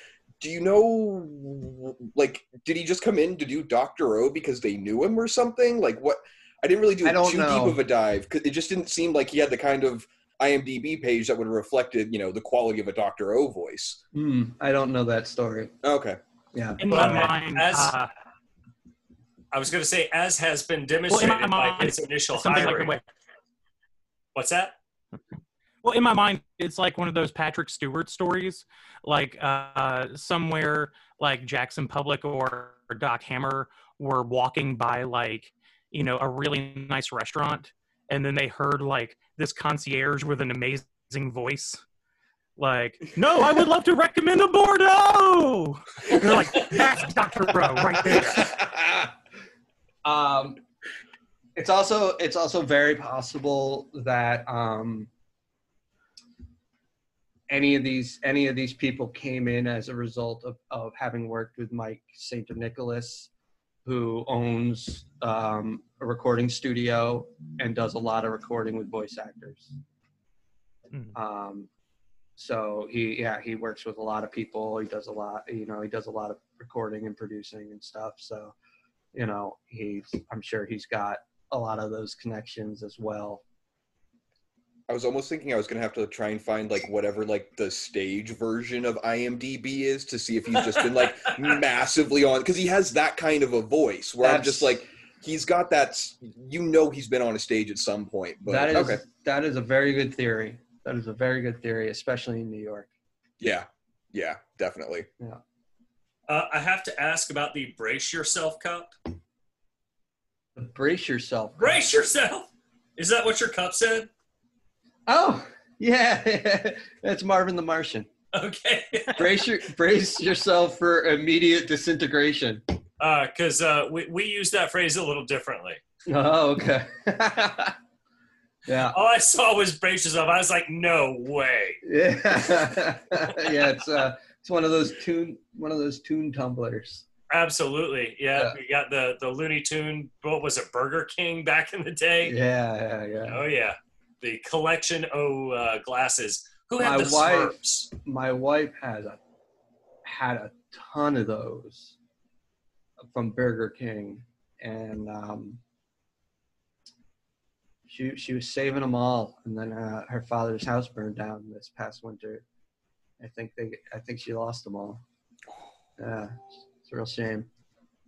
Do you know, like, did he just come in to do Doctor O because they knew him or something? Like, what? I didn't really do too know. deep of a dive, because it just didn't seem like he had the kind of I M D B page that would have reflected, you know, the quality of a Doctor O voice. Mm, I don't know that story. Okay. Yeah. In my mind, as, uh, I was going to say, as has been demonstrated well, in my mind, by his initial hiring. Like What's that? Well, in my mind, it's like one of those Patrick Stewart stories, like uh, somewhere like Jackson Publick or Doc Hammer were walking by, like, you know, a really nice restaurant, and then they heard, like, this concierge with an amazing voice, like, no, I would love to recommend a Bordeaux! And they're like, that's Doctor Bro right there. Um, it's also, it's also very possible that um, any of these, any of these people came in as a result of, of having worked with Mike Saint of Nicholas, who owns um, a recording studio and does a lot of recording with voice actors. Mm. Um, so he, yeah, he works with a lot of people. He does a lot, you know, he does a lot of recording and producing and stuff. So, you know, he's, I'm sure he's got a lot of those connections as well. I was almost thinking I was going to have to try and find, like, whatever, like, the stage version of I M D B is to see if he's just been, like, massively on, because he has that kind of a voice where That's, I'm just like, he's got that, you know, he's been on a stage at some point. But that is, okay. That is a very good theory. That is a very good theory, especially in New York. Yeah. Yeah, definitely. Yeah. Uh, I have to ask about the Brace Yourself Cup. The Brace Yourself Cup. Brace Yourself! Is that what your cup said? Oh, yeah. That's Marvin the Martian. Okay. brace, your, brace yourself for immediate disintegration. Because uh, uh, we, we use that phrase a little differently. Oh, okay. Yeah. All I saw was brace yourself. I was like, no way. Yeah. Yeah, it's uh, it's one of those tune one of those tune tumblers. Absolutely. Yeah. We yeah. got the, the Looney Tune, what was it, Burger King back in the day? Yeah, yeah, yeah. Oh yeah. The collection of uh, glasses. Who had my the Smurfs? Wife, my wife has a, had a ton of those from Burger King, and um, she she was saving them all. And then uh, her father's house burned down this past winter. I think they I think she lost them all. Yeah, it's a real shame,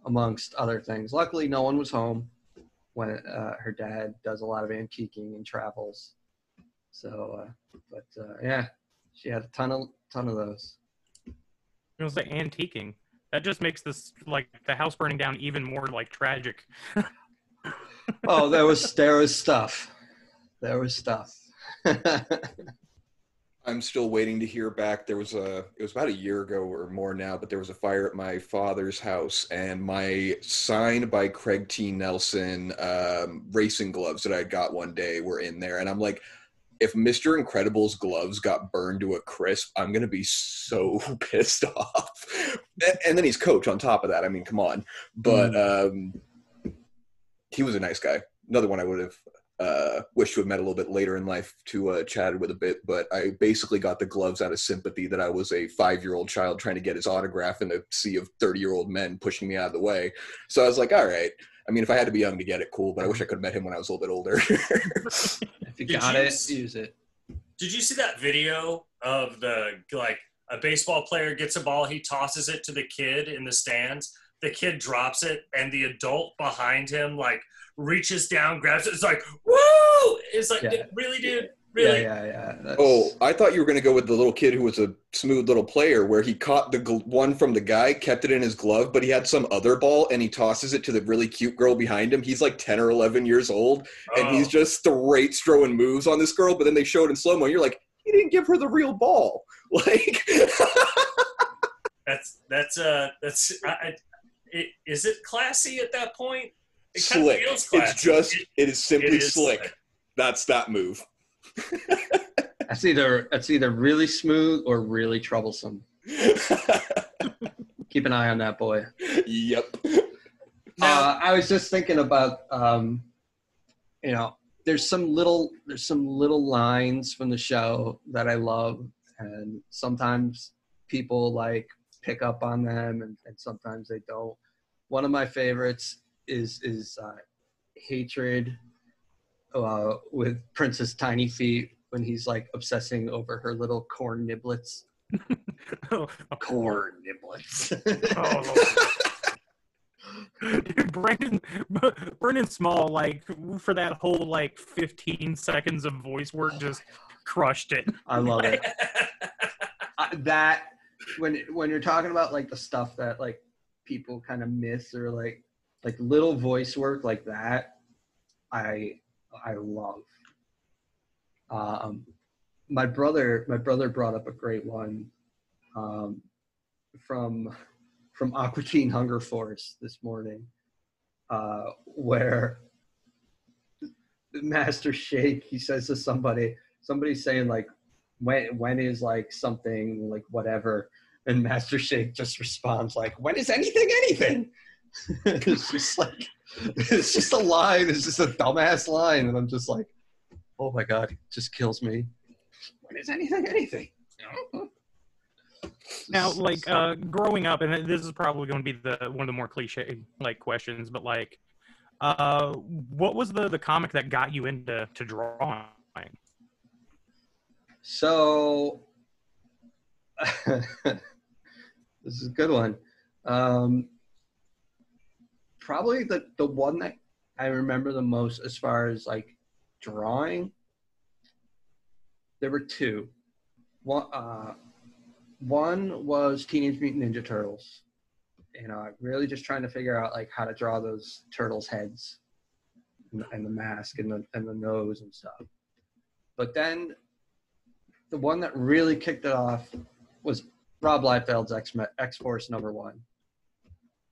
amongst other things. Luckily, no one was home. When uh, her dad does a lot of antiquing and travels, so uh, but uh, yeah, she had a ton of ton of those. It was the antiquing that just makes this, like, the house burning down even more, like, tragic. Oh, there was there was stuff, there was stuff. I'm still waiting to hear back. There was a, it was about a year ago or more now, but there was a fire at my father's house, and my signed by Craig T. Nelson um, racing gloves that I got one day were in there. And I'm like, if Mister Incredible's gloves got burned to a crisp, I'm going to be so pissed off. And then he's coach on top of that. I mean, come on. But um, he was a nice guy. Another one I would have uh, wish to have met a little bit later in life to uh, chatted with a bit, but I basically got the gloves out of sympathy that I was a five-year-old child trying to get his autograph in a sea of thirty-year-old men pushing me out of the way. So I was like, all right. I mean, if I had to be young to get it, cool, but I wish I could have met him when I was a little bit older. If you got it, use it. Did you see that video of the, like, a baseball player gets a ball, he tosses it to the kid in the stands, the kid drops it, and the adult behind him, like, reaches down, grabs it. It's like, woo! It's like, yeah. Really, dude? Really? Yeah, yeah, yeah. That's... Oh, I thought you were going to go with the little kid who was a smooth little player where he caught the gl- one from the guy, kept it in his glove, but he had some other ball, and he tosses it to the really cute girl behind him. He's like ten or eleven years old, and oh. he's just straight throwing moves on this girl, but then they show it in slow-mo, and you're like, he didn't give her the real ball. Like... that's, that's, uh, that's... I, I, it, is it classy at that point? It slick. Feels classy. It's just, it, it is simply it is slick. slick. That's that move. That's either that's either really smooth or really troublesome. Keep an eye on that boy. Yep. Uh, I was just thinking about, um, you know, there's some little there's some little lines from the show that I love, and sometimes people like pick up on them, and, and sometimes they don't. One of my favorites is is uh, hatred. Uh, with Princess Tiny Feet when he's like obsessing over her little corn niblets. oh. Corn niblets. Oh, dude, Brendan, Brendan Small, like for that whole like fifteen seconds of voice work, just crushed it. I love it. uh, that when when you're talking about like the stuff that like people kind of miss or like like little voice work like that, I. I love. Um, my brother, my brother brought up a great one um, from from Aqua Teen Hunger Force this morning, uh, where Master Shake he says to somebody, somebody's saying like, when when is like something like whatever, and Master Shake just responds like, when is anything anything? It's just like. It's just a line. It's just a dumbass line, and I'm just like, "Oh my god, it just kills me." When is anything anything? Now, like uh, growing up, and this is probably going to be the one of the more cliche like questions, but like, uh, what was the the comic that got you into to drawing? So, this is a good one. Um, Probably the, the one that I remember the most as far as like drawing, there were two. One, uh, one was Teenage Mutant Ninja Turtles. You know, really just trying to figure out like how to draw those turtles' heads and, and the mask and the, and the nose and stuff. But then the one that really kicked it off was Rob Liefeld's X, X-Force number one.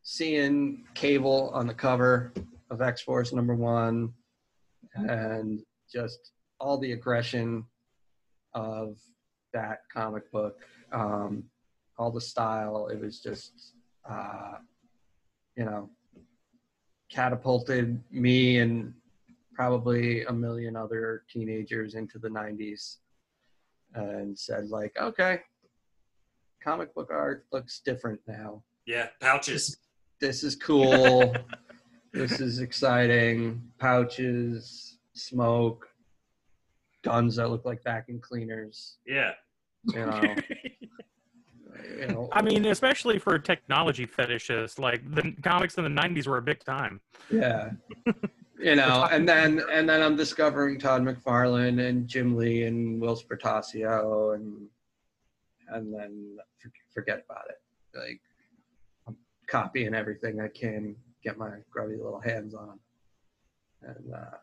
Seeing Cable on the cover of X-Force number one and just all the aggression of that comic book, um, all the style, it was just, uh, you know, catapulted me and probably a million other teenagers into the nineties and said like, okay, comic book art looks different now. Yeah, pouches. This is cool. This is exciting. Pouches, smoke, guns that look like vacuum cleaners. Yeah. You know, you know. I mean, especially for technology fetishes, like the comics in the nineties were a big time. Yeah. You know, and then and then I'm discovering Todd McFarlane and Jim Lee and Will Spartacio and and then forget about it. Like. Copying everything I can get my grubby little hands on, and uh,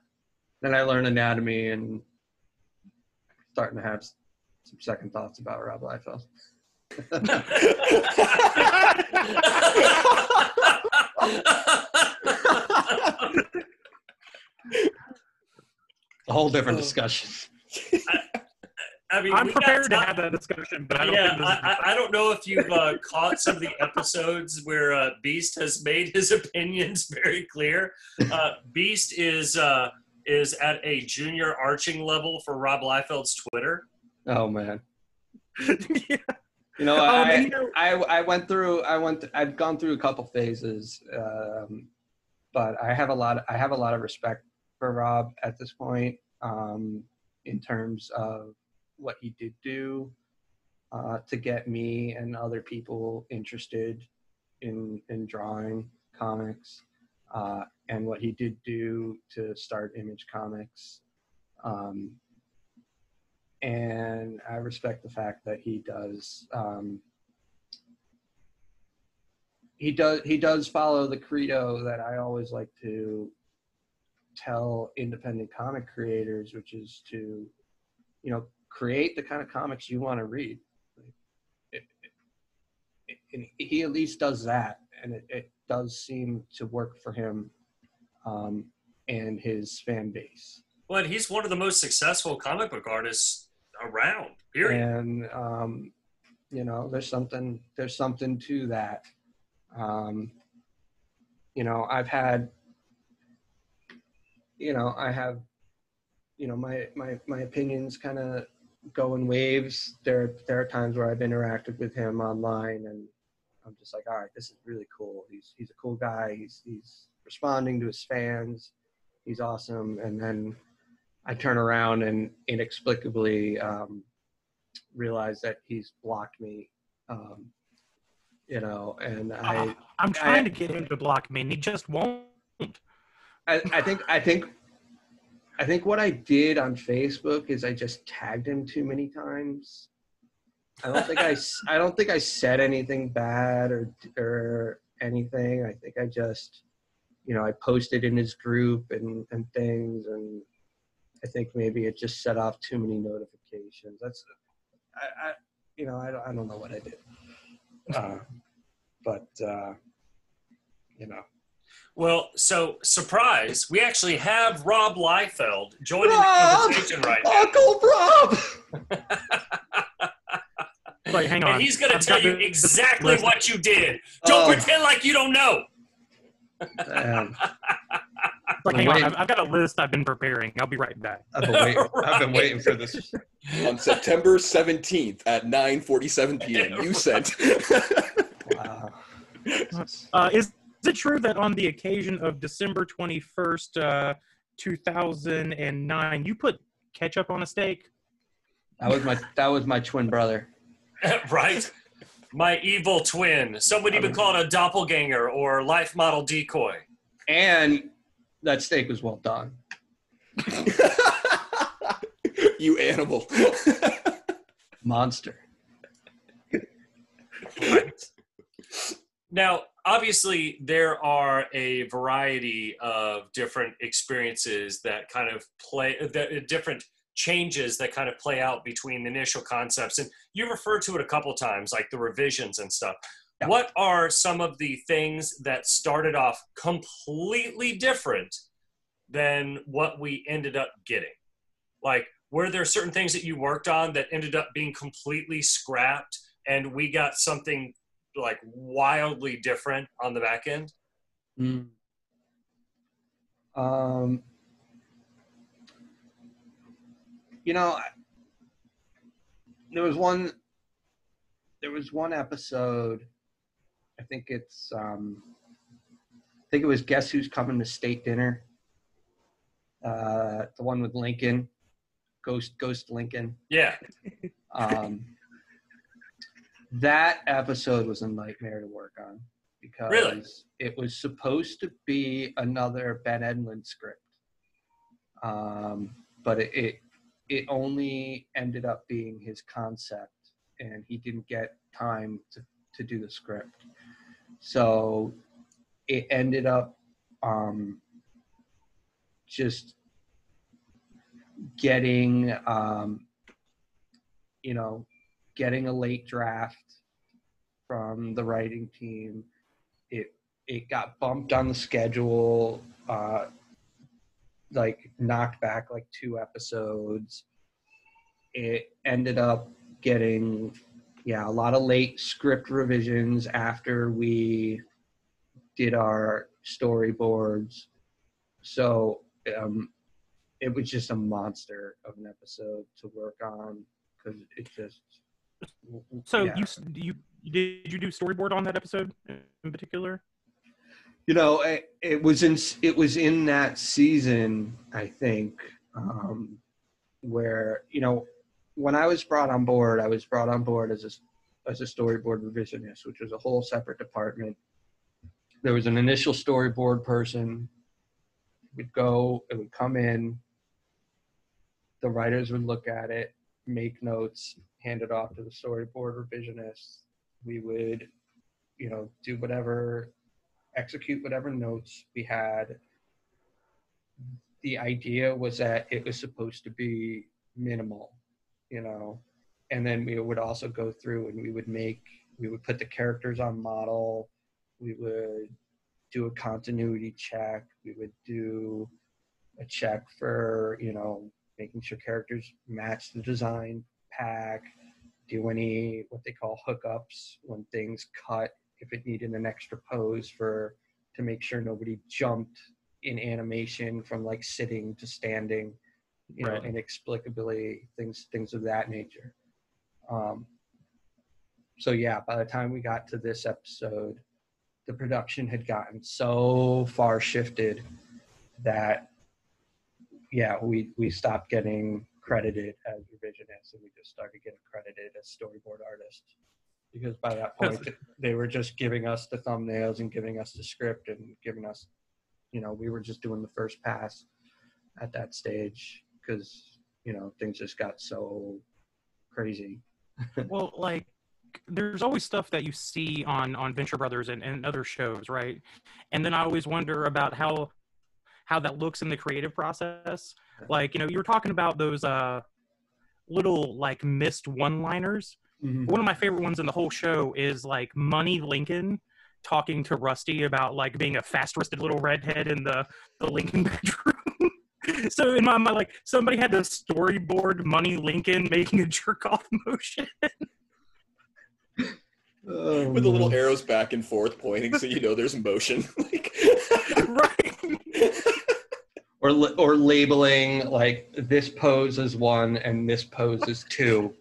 then I learned anatomy and starting to have some second thoughts about Rob Liefeld. A whole different discussion. I, I mean, I'm prepared to have that discussion, but I don't, yeah, think this I, I, I don't know if you've uh, caught some of the episodes where uh, Beast has made his opinions very clear. Uh, Beast is uh, is at a junior arching level for Rob Liefeld's Twitter. Oh man. Yeah. You know, um, I, you know I, I went through I went I've gone through a couple phases, um, but I have a lot of, I have a lot of respect for Rob at this point, um, in terms of what he did do uh, to get me and other people interested in in drawing comics, uh, and what he did do to start Image Comics. Um, And I respect the fact that he does um, he does he does follow the credo that I always like to tell independent comic creators, which is to, you know, create the kind of comics you want to read. It, it, it, and he at least does that, and it, it does seem to work for him um, and his fan base. Well, and he's one of the most successful comic book artists around, period. And, um, you know, there's something, there's something to that. Um, you know, I've had, you know, I have, you know, my, my, my opinions kind of go in waves. There, there are times where I've interacted with him online and I'm just like, all right, this is really cool. He's, he's a cool guy. He's, he's responding to his fans. He's awesome. And then I turn around and inexplicably um, realize that he's blocked me, um, you know, and I... Uh, I'm trying I, to get him to block me, and he just won't. I, I think, I think, I think what I did on Facebook is I just tagged him too many times. I don't think I, I don't think I said anything bad or, or anything. I think I just, you know, I posted in his group and, and things, and I think maybe it just set off too many notifications. That's, I, I you know, I don't, I don't know what I did, uh, but uh, you know. Well, so surprise, we actually have Rob Liefeld joining Rob! the conversation right now. Uncle Rob. Like, hang on. And he's going to tell you exactly what you did. Don't oh. pretend like you don't know. Um, like, hang on, I've, I've got a list I've been preparing. I'll be right back. I've been waiting, right. I've been waiting for this. On September seventeenth at nine forty-seven p m you sent. Wow. Uh, is, is it true that on the occasion of December twenty-first, uh, two thousand nine, you put ketchup on a steak? That was my, that was my twin brother. Right. My evil twin. Some would even call it a doppelganger or life model decoy. And that steak was well done. You animal. Monster. Right. Now, obviously, there are a variety of different experiences that kind of play, that different changes that kind of play out between the initial concepts, and you referred to it a couple times, like the revisions and stuff. Yeah. What are some of the things that started off completely different than what we ended up getting? Like, were there certain things that you worked on that ended up being completely scrapped and we got something like wildly different on the back end? Mm. Um. You know, there was one, there was one episode, I think it's, um, I think it was Guess Who's Coming to State Dinner, uh, the one with Lincoln, Ghost, Ghost Lincoln. Yeah. Um, that episode was a nightmare to work on because really? It was supposed to be another Ben Edlund script, um, but it, it it only ended up being his concept and he didn't get time to, to do the script. So it ended up um, just getting, um, you know, getting a late draft from the writing team. It, it got bumped on the schedule, uh, like knocked back like two episodes. It ended up getting, yeah, a lot of late script revisions after we did our storyboards. So um, it was just a monster of an episode to work on because it just. So yeah. you you did you do storyboard on that episode in particular? You know, it, it was in it was in that season, I think, um, where you know when I was brought on board, I was brought on board as a as a storyboard revisionist, which was a whole separate department. There was an initial storyboard person. We'd go, it would come in. The writers would look at it, make notes, hand it off to the storyboard revisionist. We would, you know, do whatever. Execute whatever notes we had. The idea was that it was supposed to be minimal, you know, and then we would also go through and we would make, we would put the characters on model, we would do a continuity check, we would do a check for, you know, making sure characters match the design pack, do any, what they call hookups when things cut, if it needed an extra pose for, to make sure nobody jumped in animation from like sitting to standing, you right. know, inexplicably, things things of that nature. Um, so yeah, by the time we got to this episode, the production had gotten so far shifted that, yeah, we, we stopped getting credited as revisionists and we just started getting credited as storyboard artists. Because by that point, they were just giving us the thumbnails and giving us the script and giving us, you know, we were just doing the first pass at that stage because, you know, things just got so crazy. Well, like, there's always stuff that you see on, on Venture Brothers and, and other shows, right? And then I always wonder about how, how that looks in the creative process. Like, you know, you were talking about those uh, little, like, missed one-liners. Mm-hmm. One of my favorite ones in the whole show is like Money Lincoln talking to Rusty about like being a fast-wristed little redhead in the, the Lincoln bedroom. So in my mind, like somebody had to storyboard Money Lincoln making a jerk-off motion. Oh, with the little arrows back and forth pointing so you know there's motion. Like, right. Or, or labeling like this pose is one and this pose is two.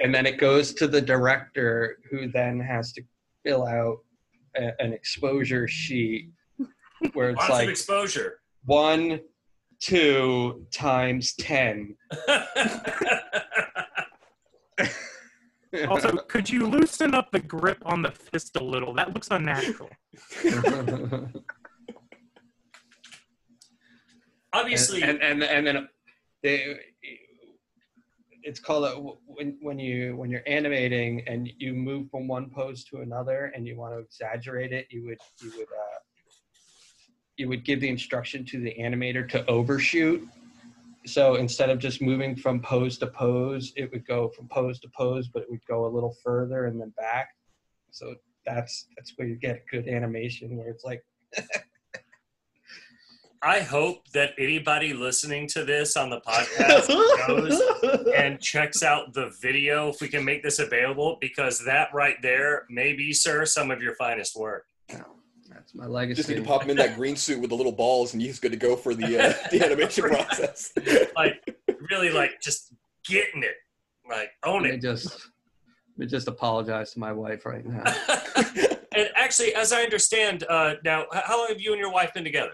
And then it goes to the director, who then has to fill out a, an exposure sheet where it's Lots like exposure. one, two times ten. Also, could you loosen up the grip on the fist a little? That looks unnatural. Obviously, and and, and, and then they. It's called a, when when you when you're animating and you move from one pose to another and you want to exaggerate it, you would you would uh, you would give the instruction to the animator to overshoot. So instead of just moving from pose to pose, it would go from pose to pose, but it would go a little further and then back. So that's that's where you get good animation where it's like. I hope that anybody listening to this on the podcast goes and checks out the video if we can make this available, because that right there may be, sir, some of your finest work. Oh, that's my legacy. Just need to pop him in that green suit with the little balls and he's good to go for the, uh, the animation process. Like, really, like, just getting it. Like, own it. Let me just, let me just apologize to my wife right now. And actually, as I understand, uh, now, how long have you and your wife been together?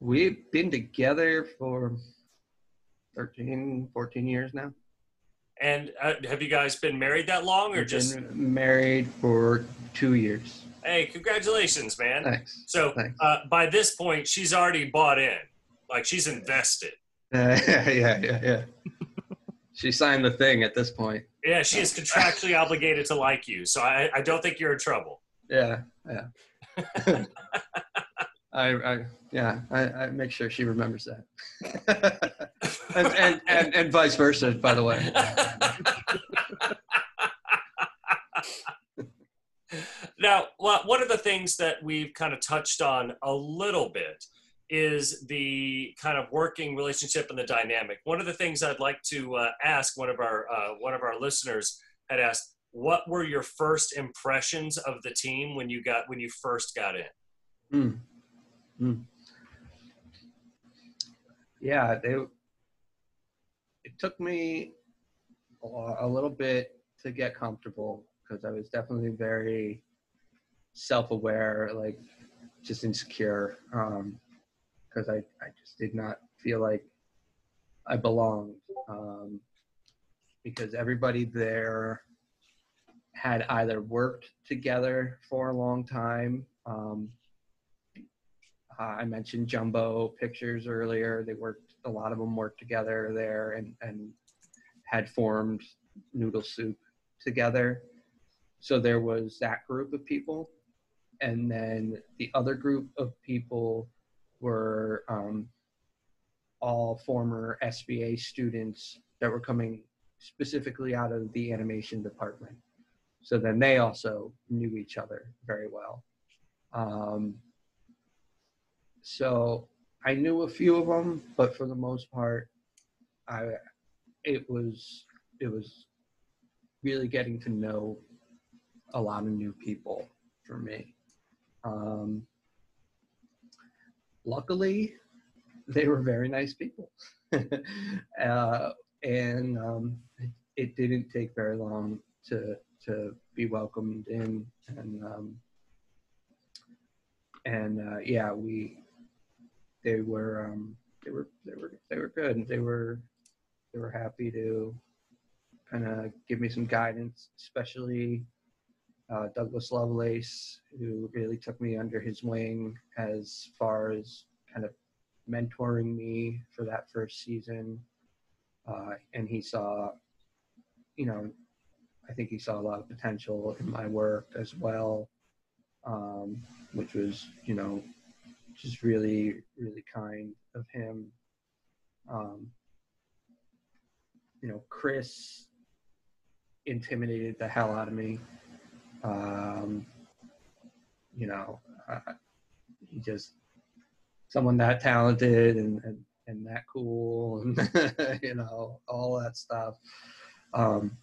We've been together for thirteen, fourteen years now. And uh, have you guys been married that long or We've just? Been married for two years. Hey, congratulations, man. Thanks. So Thanks. Uh, by this point, she's already bought in. Like she's invested. Uh, yeah, yeah, yeah. She signed the thing at this point. Yeah, she is contractually obligated to like you. So I, I don't think you're in trouble. Yeah, yeah. I, I yeah, I, I make sure she remembers that, and, and, and and vice versa, by the way. Now, one of the things that we've kind of touched on a little bit is the kind of working relationship and the dynamic. One of the things I'd like to uh, ask one of our uh, one of our listeners had asked, what were your first impressions of the team when you got when you first got in? Mm. Mm. yeah, they, it took me a little bit to get comfortable because I was definitely very self-aware, like just insecure, um, because I, I just did not feel like I belonged, um, because everybody there had either worked together for a long time. Um, I mentioned Jumbo Pictures earlier. They worked, a lot of them worked together there and, and had formed Noodle Soup together. So there was that group of people. And then the other group of people were um, all former S B A students that were coming specifically out of the animation department. So then they also knew each other very well. Um, so I knew a few of them, but for the most part, I it was it was really getting to know a lot of new people for me. Um, luckily, they were very nice people, uh, and um, it, it didn't take very long to. to be welcomed in, and um, and uh, yeah, we they were um, they were they were they were good. They were they were happy to kind of give me some guidance, especially uh, Douglas Lovelace, who really took me under his wing as far as kind of mentoring me for that first season, uh, and he saw, you know. I think he saw a lot of potential in my work as well, um, which was, you know, just really, really kind of him. Um, you know, Chris intimidated the hell out of me. Um, you know, uh, he just, someone that talented and, and, and that cool, and, you know, all that stuff. Um,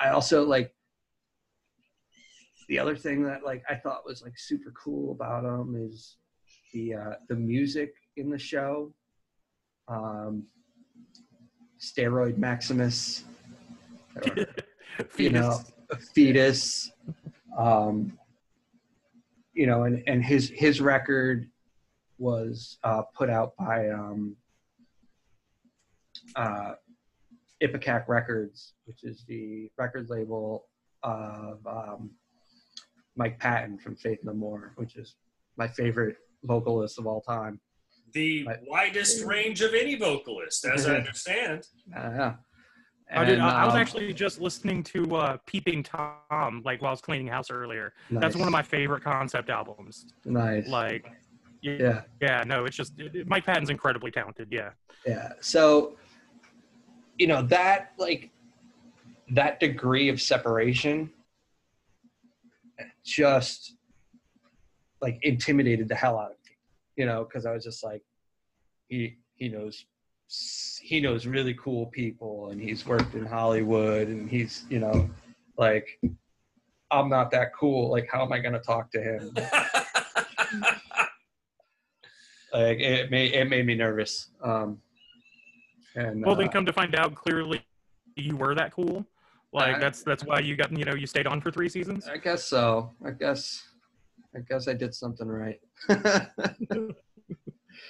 I also, like, the other thing that, like, I thought was, like, super cool about him is the, uh, the music in the show. Um, Steroid Maximus. Or, fetus. You know, Fetus. Um, you know, and, and his, his record was uh, put out by um, uh, Ipecac Records, which is the record label of um, Mike Patton from Faith No More, which is my favorite vocalist of all time. The my widest favorite. range of any vocalist, as I understand. Yeah. Uh, I, did, I, I was actually just listening to uh, Peeping Tom, like, while I was cleaning house earlier. Nice. That's one of my favorite concept albums. Nice. Like, yeah. Yeah, yeah no, it's just, it, Mike Patton's incredibly talented, yeah. Yeah, so... You know, that, like, that degree of separation just, like, intimidated the hell out of me, you know, because I was just like, he he knows, he knows really cool people, and he's worked in Hollywood, and he's, you know, like, I'm not that cool. Like, how am I going to talk to him? Like, it made, it made me nervous. Um, And, well, uh, then come to find out, clearly you were that cool. Like, I, that's that's why you got, you know, you stayed on for three seasons? I guess so. I guess I guess I did something right.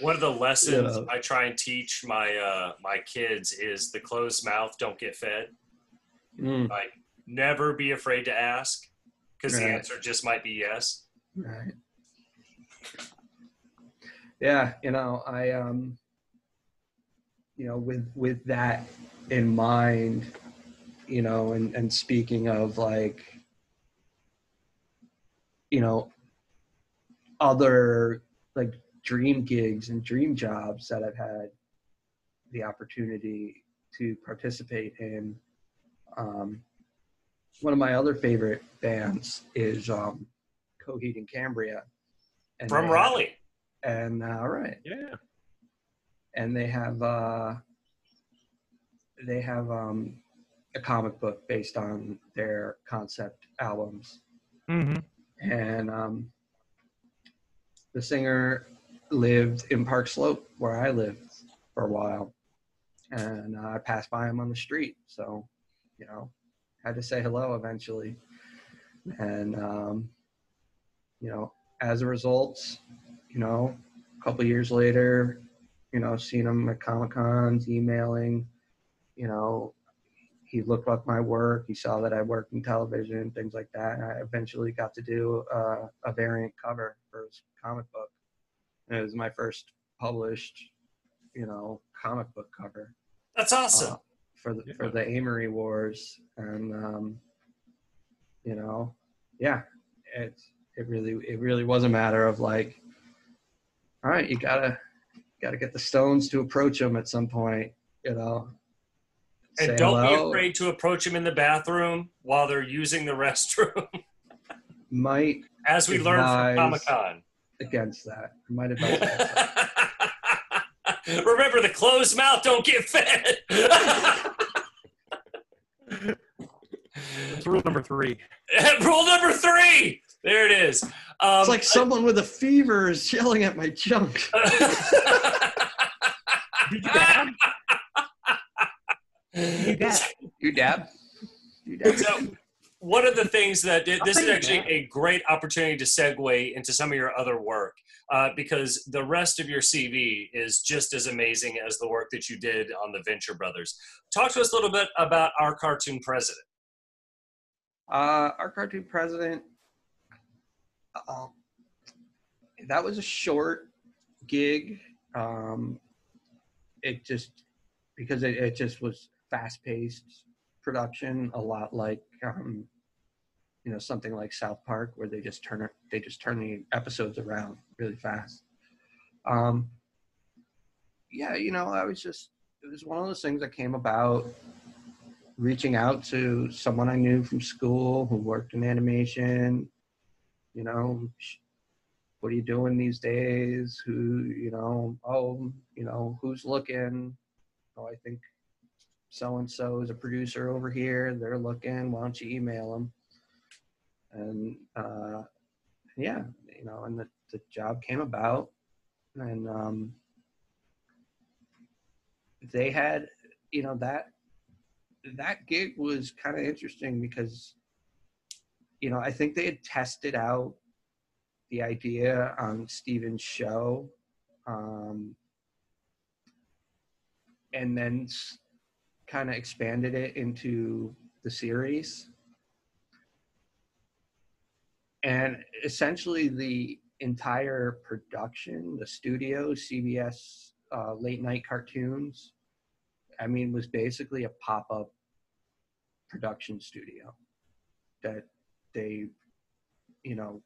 One of the lessons yeah. I try and teach my uh, my kids is the closed mouth don't get fed. Mm. Like, never be afraid to ask, because right. the answer just might be yes. Right. Yeah, you know, I... um. You know, with with that in mind, you know, and, and speaking of, like, you know, other, like, dream gigs and dream jobs that I've had the opportunity to participate in. Um, one of my other favorite bands is um, Coheed and Cambria. And From Raleigh. And, all uh, right. Yeah. And they have uh, they have um, a comic book based on their concept albums. Mm-hmm. And um, the singer lived in Park Slope, where I lived for a while, and uh, I passed by him on the street. So, you know, had to say hello eventually. And, um, you know, as a result, you know, a couple years later, you know, seeing him at Comic-Cons, emailing, you know, he looked up my work. He saw that I worked in television, things like that. And I eventually got to do uh, a variant cover for his comic book. And it was my first published, you know, comic book cover. That's awesome. Uh, for the yeah. for the Amory Wars. And, um, you know, yeah, it, it really, it really was a matter of like, all right, you gotta, got to get the stones to approach him at some point, you know. And don't hello. be afraid to approach him in the bathroom while they're using the restroom. Might As we learned from Comic-Con. Against that. Might advise that. Remember, the closed mouth don't get fed. That's rule number three. Rule number three. There it is. Um, it's like someone I, with a fever is yelling at my junk. You dab? You dab? You dab? You dab? So, one of the things that did, this is actually a great opportunity to segue into some of your other work, uh, because the rest of your C V is just as amazing as the work that you did on the Venture Brothers. Talk to us a little bit about Our Cartoon President. Uh, Our Cartoon President. Um, that was a short gig. Um, it just, because it, it just was fast paced production, a lot like, um, you know, something like South Park, where they just turn, they just turn the episodes around really fast. Um, yeah, you know, I was just, it was one of those things that came about reaching out to someone I knew from school who worked in animation. You know, what are you doing these days? Who, you know, oh, you know, who's looking? Oh, I think so-and-so is a producer over here. They're looking. Why don't you email them? And, uh, yeah, you know, and the, the job came about. And um, they had, you know, that, that gig was kind of interesting because, you know, I think they had tested out the idea on Steven's show. Um, and then kind of expanded it into the series. And essentially the entire production, the studio, C B S uh, late night cartoons, I mean, was basically a pop-up production studio that they, you know,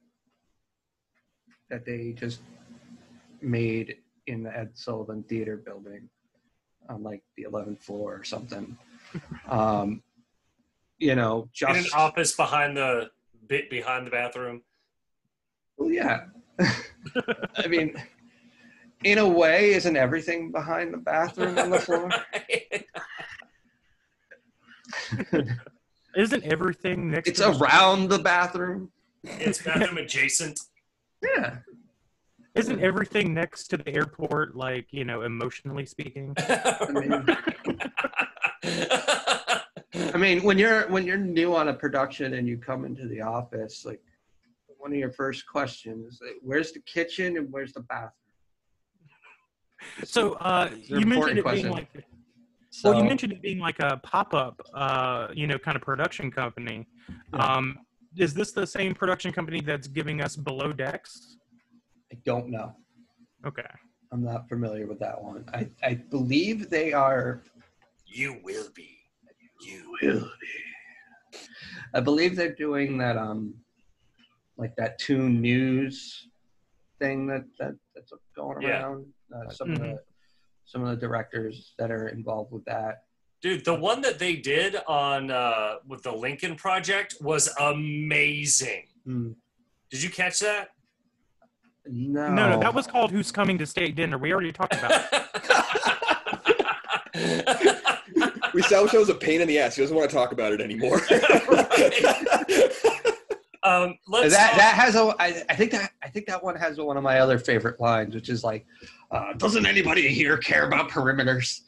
that they just made in the Ed Sullivan Theater building on like the eleventh floor or something. Um, you know, just in an office behind the bit behind the bathroom. Well, yeah. I mean, in a way, isn't everything behind the bathroom on the floor? Isn't everything next it's to It's around the bathroom. It's bathroom adjacent. Yeah. Isn't everything next to the airport, like, you know, emotionally speaking? I mean, I mean, when you're when you're new on a production and you come into the office, like, one of your first questions, like, where's the kitchen and where's the bathroom? So uh, you mentioned it question. being like So, well, you mentioned it being like a pop-up, uh, you know, kind of production company. Um, is this the same production company that's giving us Below Decks? I don't know. Okay. I'm not familiar with that one. I, I believe they are... You will be. You will be. I believe they're doing that, um, like that Toon News thing that, that, that's going around. Yeah. Uh, some mm-hmm. of the... Some of the directors that are involved with that. Dude, the one that they did on uh, with the Lincoln Project was amazing. Mm. Did you catch that? No. no. No, that was called Who's Coming to State Dinner. We already talked about it. We saw it was a pain in the ass. He doesn't want to talk about it anymore. um, let's that, that has a, I, I think that I think that one has one of my other favorite lines, which is like, uh, doesn't anybody here care about perimeters?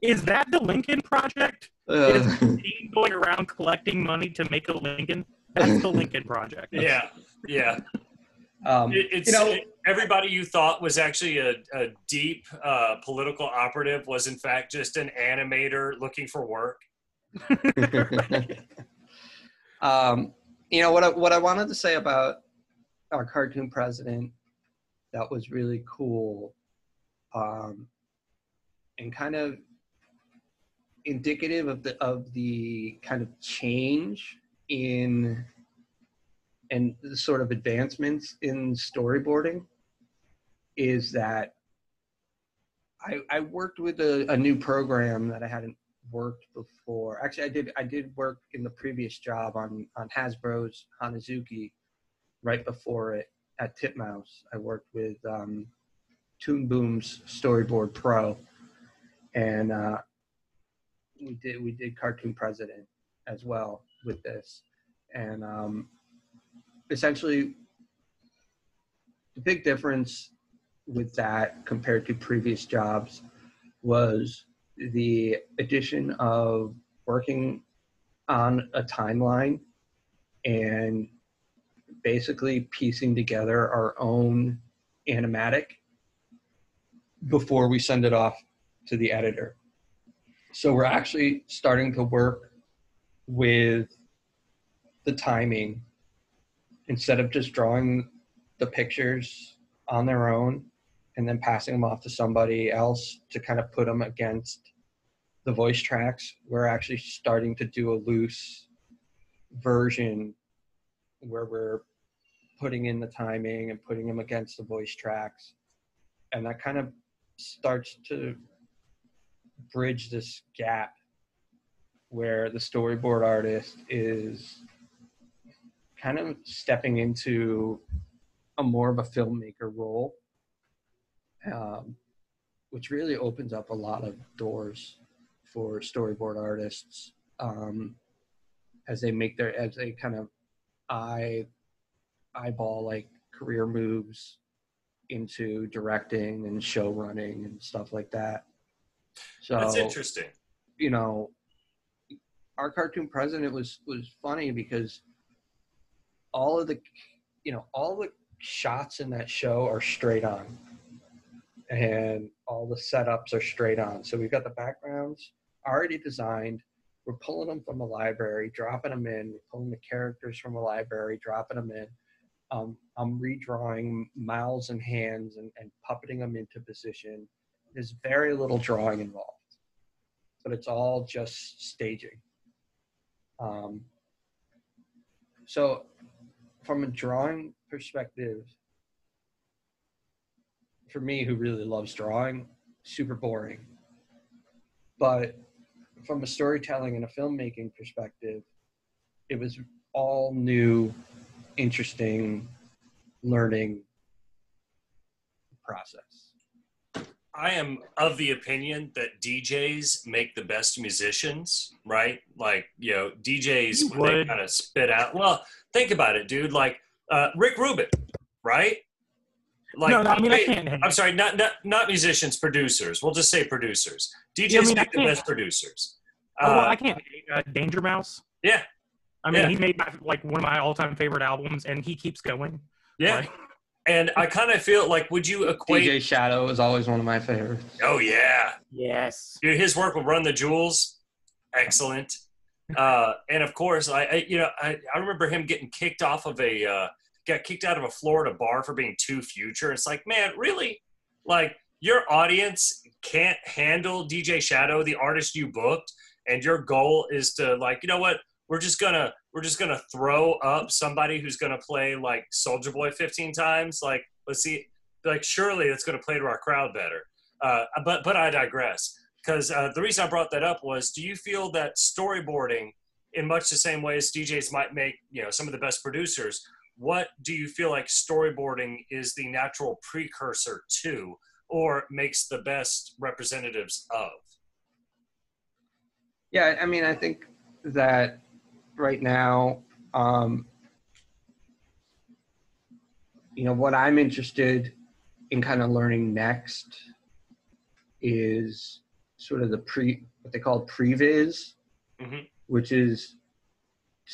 Is that the Lincoln Project? Uh, Is the team going around collecting money to make a Lincoln? That's the Lincoln Project. That's yeah, yeah. Um, it, it's, you know, it, everybody you thought was actually a, a deep uh, political operative was in fact just an animator looking for work. Right. um, you know, what I, what I wanted to say about Our Cartoon President that was really cool um, and kind of indicative of the, of the kind of change in and the sort of advancements in storyboarding is that I, I worked with a, a new program that I hadn't worked before. Actually, I did I did work in the previous job on, on Hasbro's Hanazuki right before it at Titmouse. I worked with um, Toon Boom's Storyboard Pro, and uh, we did we did Cartoon President as well with this, and um, essentially, the big difference with that compared to previous jobs was the addition of working on a timeline and basically piecing together our own animatic before we send it off to the editor. So we're actually starting to work with the timing instead of just drawing the pictures on their own and then passing them off to somebody else to kind of put them against the voice tracks. We're actually starting to do a loose version where we're putting in the timing and putting them against the voice tracks. And that kind of starts to bridge this gap where the storyboard artist is kind of stepping into a more of a filmmaker role, um, which really opens up a lot of doors for storyboard artists um, as they make their, as they kind of eye, eyeball like career moves into directing and show running and stuff like that. So that's interesting. You know, Our Cartoon President was, was funny because all of the, you know, all the shots in that show are straight on, and all the setups are straight on. So we've got the backgrounds already designed. We're pulling them from a library, dropping them in. We're pulling the characters from a library, dropping them in. Um, I'm redrawing mouths and hands and, and puppeting them into position. There's very little drawing involved, but it's all just staging. Um, so from a drawing perspective, for me, who really loves drawing, super boring. But from a storytelling and a filmmaking perspective, it was all new, interesting learning process. I am of the opinion that D Js make the best musicians, right? Like, you know, D Js, when they kind of spit out, well, think about it, dude, like uh, Rick Rubin, right? Like, no, no, I mean, I can't. I'm sorry, not, not not musicians, producers. We'll just say producers. D Js yeah, I mean, make the best producers. Uh, oh, well, I can't. Uh, Danger Mouse. Yeah. I mean, yeah. He made my, like one of my all-time favorite albums, and he keeps going. Yeah. Like, and I kind of feel like, would you equate... D J Shadow is always one of my favorites. Oh, yeah. Yes. Dude, his work with Run the Jewels, excellent. uh, and of course, I, I you know, I, I remember him getting kicked off of a... Uh, got kicked out of a Florida bar for being too future. It's like, man, really? Like, your audience can't handle D J Shadow, the artist you booked, and your goal is to, like, you know what? We're just gonna we're just gonna throw up somebody who's gonna play like Soulja Boy fifteen times. Like, let's see, like surely that's gonna play to our crowd better. Uh, but but I digress, because uh, the reason I brought that up was, do you feel that storyboarding, in much the same way as D Js might make, you know, some of the best producers, what do you feel like storyboarding is the natural precursor to, or makes the best representatives of? Yeah, I mean, I think that right now, um, you know, what I'm interested in kind of learning next is sort of the pre, what they call previs, mm-hmm. which is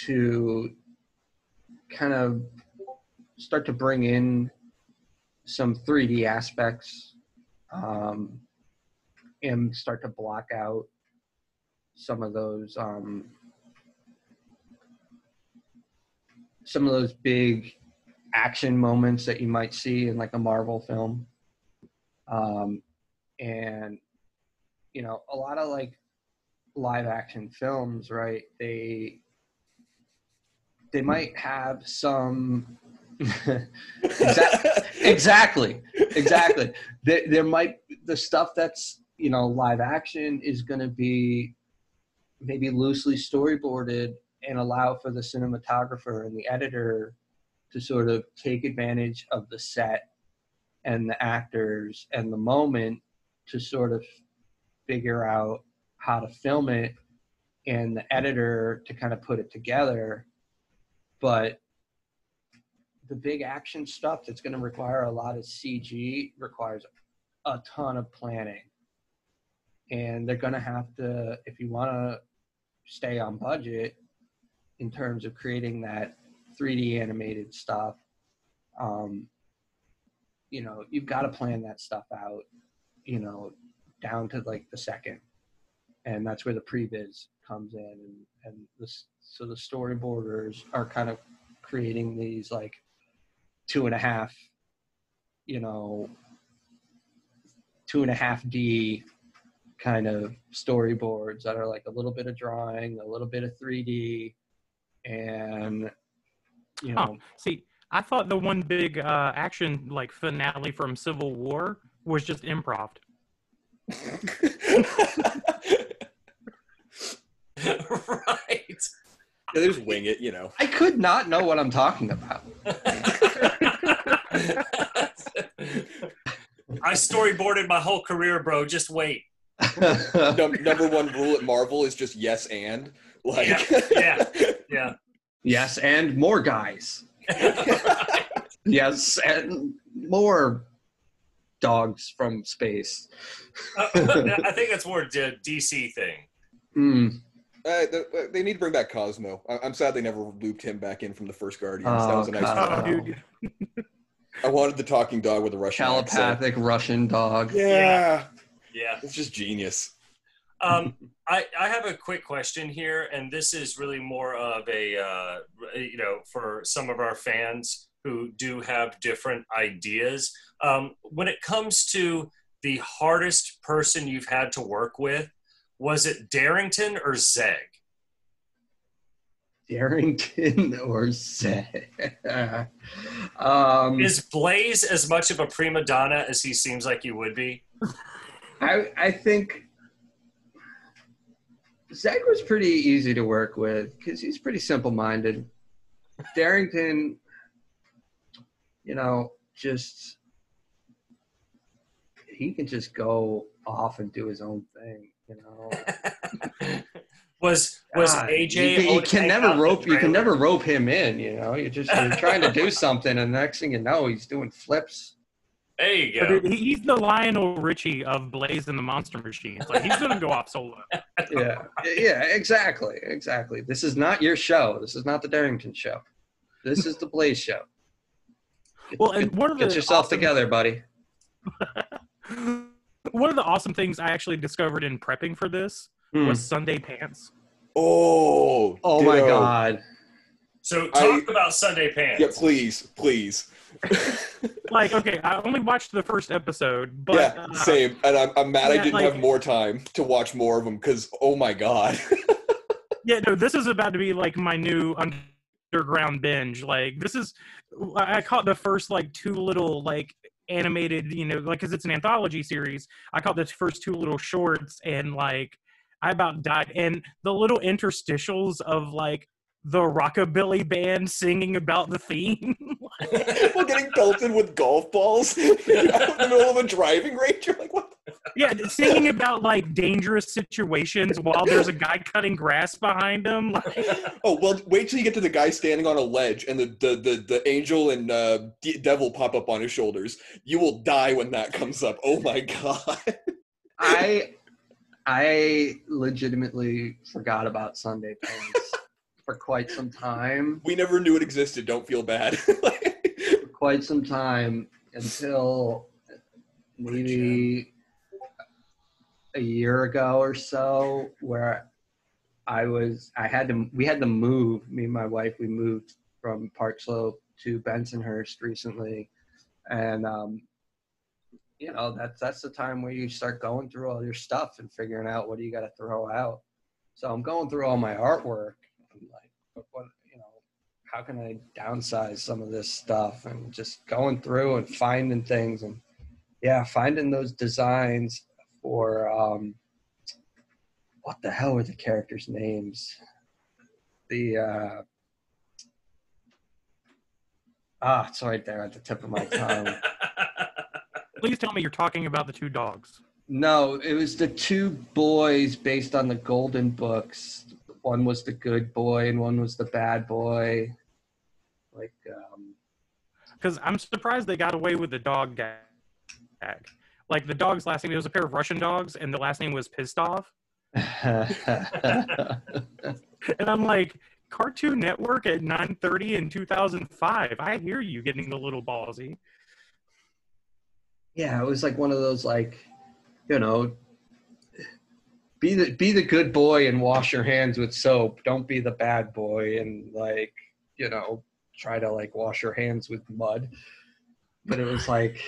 to kind of start to bring in some three D aspects um, and start to block out some of those um, some of those big action moments that you might see in like a Marvel film. Um, and, you know, a lot of like live action films, right? They, they might have some, exactly, exactly, exactly. There, there might, the stuff that's, you know, live action is going to be maybe loosely storyboarded and allow for the cinematographer and the editor to sort of take advantage of the set and the actors and the moment to sort of figure out how to film it, and the editor to kind of put it together. But the big action stuff that's going to require a lot of C G requires a ton of planning. And they're going to have to, if you want to stay on budget in terms of creating that three D animated stuff, um, you know, you've got to plan that stuff out, you know, down to like the second. And that's where the previs comes in. And, and this, so the storyboarders are kind of creating these like two and a half, you know, two and a half D kind of storyboards that are like a little bit of drawing, a little bit of three D, and, you know. Oh, see, I thought the one big uh, action like finale from Civil War was just improv. Right. Yeah, they just wing it, you know. I could not know what I'm talking about. I storyboarded my whole career, bro. Just wait. Number one rule at Marvel is just yes and. Like, yeah, yeah, yeah. Yes and more guys. Right. Yes and more dogs from space. uh, I think that's more d DC thing. Mm. Uh, the, they need to bring back Cosmo. I I'm sad they never looped him back in from the first Guardians. Oh, that was a nice one. Oh. I wanted the talking dog with a Russian telepathic accent. Russian dog. Yeah. yeah. Yeah, it's just genius. Um, I, I have a quick question here, and this is really more of a, uh, you know, for some of our fans who do have different ideas. Um, when it comes to the hardest person you've had to work with, was it Darrington or Zeg? Darrington or Zeg? um, is Blaze as much of a prima donna as he seems like he would be? I, I think Zeg was pretty easy to work with because he's pretty simple-minded. Darrington, you know, just he can just go off and do his own thing, you know. was was God, A J? You, you can never rope. You can never rope him in. You know, you're just you're trying to do something, and the next thing you know, he's doing flips. There you go. He's the Lionel Richie of Blaze and the Monster Machines. Like, he's going to go off solo. Yeah, yeah, exactly, exactly. This is not your show. This is not the Darrington show. This is the Blaze show. Get, well, and one of the get yourself awesome, together, buddy. One of the awesome things I actually discovered in prepping for this mm. was Sunday Pants. Oh, oh dude. My God. So talk I, about Sunday Pants. Yeah, please, please. Like, okay, I only watched the first episode, but yeah, uh, same. And I'm, I'm mad yeah, I didn't like, have more time to watch more of them because oh my God. Yeah, no, this is about to be like my new underground binge. Like, this is, I caught the first like two little like animated, you know, like because it's an anthology series. I caught the first two little shorts, and like I about died. And the little interstitials of like the rockabilly band singing about the theme. We're getting pelted with golf balls out in the middle of a driving range. You're like, what? Yeah, singing about like dangerous situations while there's a guy cutting grass behind him. Like. Oh well, wait till you get to the guy standing on a ledge and the the the, the angel and uh, devil pop up on his shoulders. You will die when that comes up. Oh my god. I I legitimately forgot about Sunday Pants for quite some time. We never knew it existed. Don't feel bad. Like, for quite some time until maybe a year ago or so, where I was, I had to, we had to move, me and my wife, we moved from Park Slope to Bensonhurst recently. And, um, you know, that's, that's the time where you start going through all your stuff and figuring out what do you got to throw out. So I'm going through all my artwork. I'm like, what, what, you know, how can I downsize some of this stuff? And just going through and finding things and yeah, finding those designs for, um, what the hell were the characters' names? The, uh, ah, it's right there at the tip of my tongue. Please tell me you're talking about the two dogs. No, it was the two boys based on the Golden Books. One was the good boy and one was the bad boy. Like, um... Because I'm surprised they got away with the dog gag. Like, the dog's last name, it was a pair of Russian dogs, and the last name was Pistov. And I'm like, Cartoon Network at nine thirty in two thousand five. I hear you getting a little ballsy. Yeah, it was like one of those, like, you know, be the, be the good boy and wash your hands with soap. Don't be the bad boy and, like, you know, try to, like, wash your hands with mud. But it was like...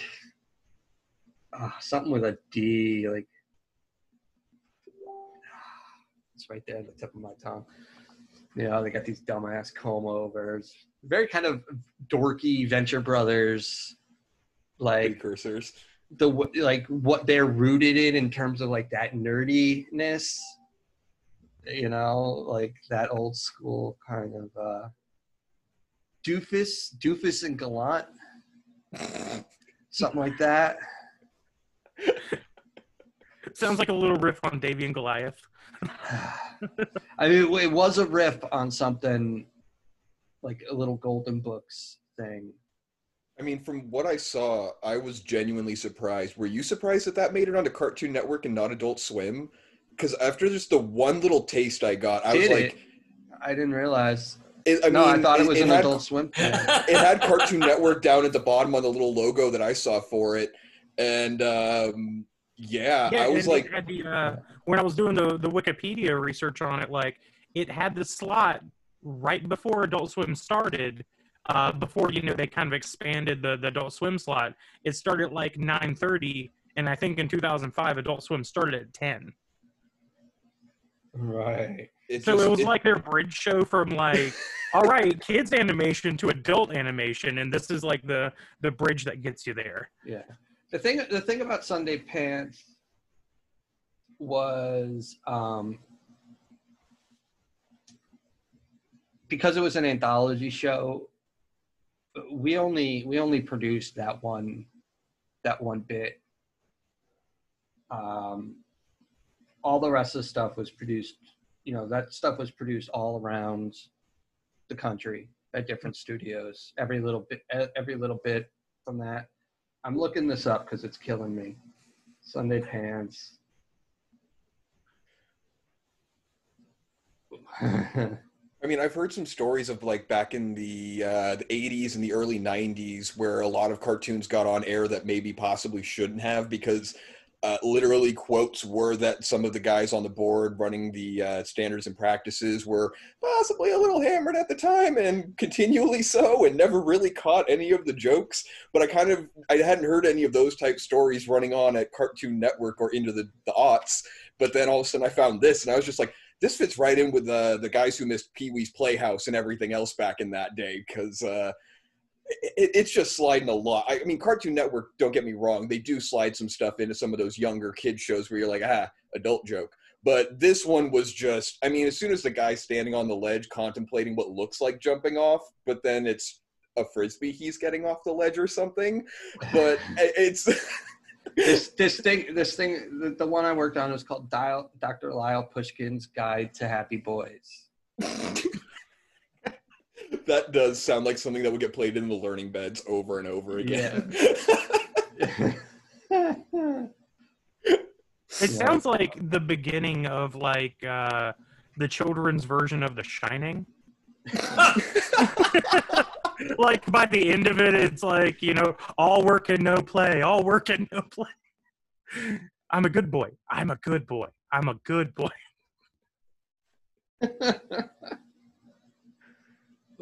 Uh, something with a D, like it's right there at the tip of my tongue. You know, they got these dumbass comb overs, very kind of dorky Venture Brothers, like precursors. The like what they're rooted in in terms of like that nerdiness, you know, like that old school kind of uh, doofus, doofus and gallant, something like that. Sounds like a little riff on Davy and Goliath. I mean, it was a riff on something like a little Golden Books thing. I mean, from what I saw, I was genuinely surprised. Were you surprised that that made it onto Cartoon Network and not Adult Swim? Because after just the one little taste I got, I Did was like, it? I didn't realize. It, I no, mean, I thought it, it was it an had, Adult Swim. Thing. It had Cartoon Network down at the bottom on the little logo that I saw for it. And um, yeah, yeah, I was like, it had the, uh, when I was doing the, the Wikipedia research on it, like it had the slot right before Adult Swim started, uh, before, you know, they kind of expanded the, the Adult Swim slot. It started at like nine thirty. And I think in two thousand five, Adult Swim started at ten. Right. It so just, it was it, like their bridge show from like, all right, kids animation to adult animation. And this is like the, the bridge that gets you there. Yeah. The thing, the thing about Sunday Pants was um, because it was an anthology show. We only we only produced that one, that one bit. Um, all the rest of the stuff was produced. You know, that stuff was produced all around the country at different studios. Every little bit, every little bit from that. I'm looking this up because it's killing me. Sunday Pants. I mean, I've heard some stories of like back in the, uh, the eighties and the early nineties where a lot of cartoons got on air that maybe possibly shouldn't have because uh, literally quotes were that some of the guys on the board running the uh, standards and practices were possibly a little hammered at the time and continually so and never really caught any of the jokes. But I kind of, I hadn't heard any of those type stories running on at Cartoon Network or into the, the aughts. But then all of a sudden I found this and I was just like, this fits right in with uh, the guys who missed Pee-wee's Playhouse and everything else back in that day because uh, It, it's just sliding a lot. I mean, Cartoon Network, don't get me wrong, they do slide some stuff into some of those younger kid shows where you're like, ah, adult joke. But this one was just, I mean, as soon as the guy's standing on the ledge contemplating what looks like jumping off, but then it's a frisbee he's getting off the ledge or something. But it's... This this thing this thing the, the one I worked on was called Dial, Doctor Lyle Pushkin's Guide to Happy Boys. That does sound like something that would get played in the learning beds over and over again. Yeah. It sounds like the beginning of like uh, the children's version of The Shining. Like by the end of it, it's like, you know, all work and no play, all work and no play. I'm a good boy. I'm a good boy. I'm a good boy.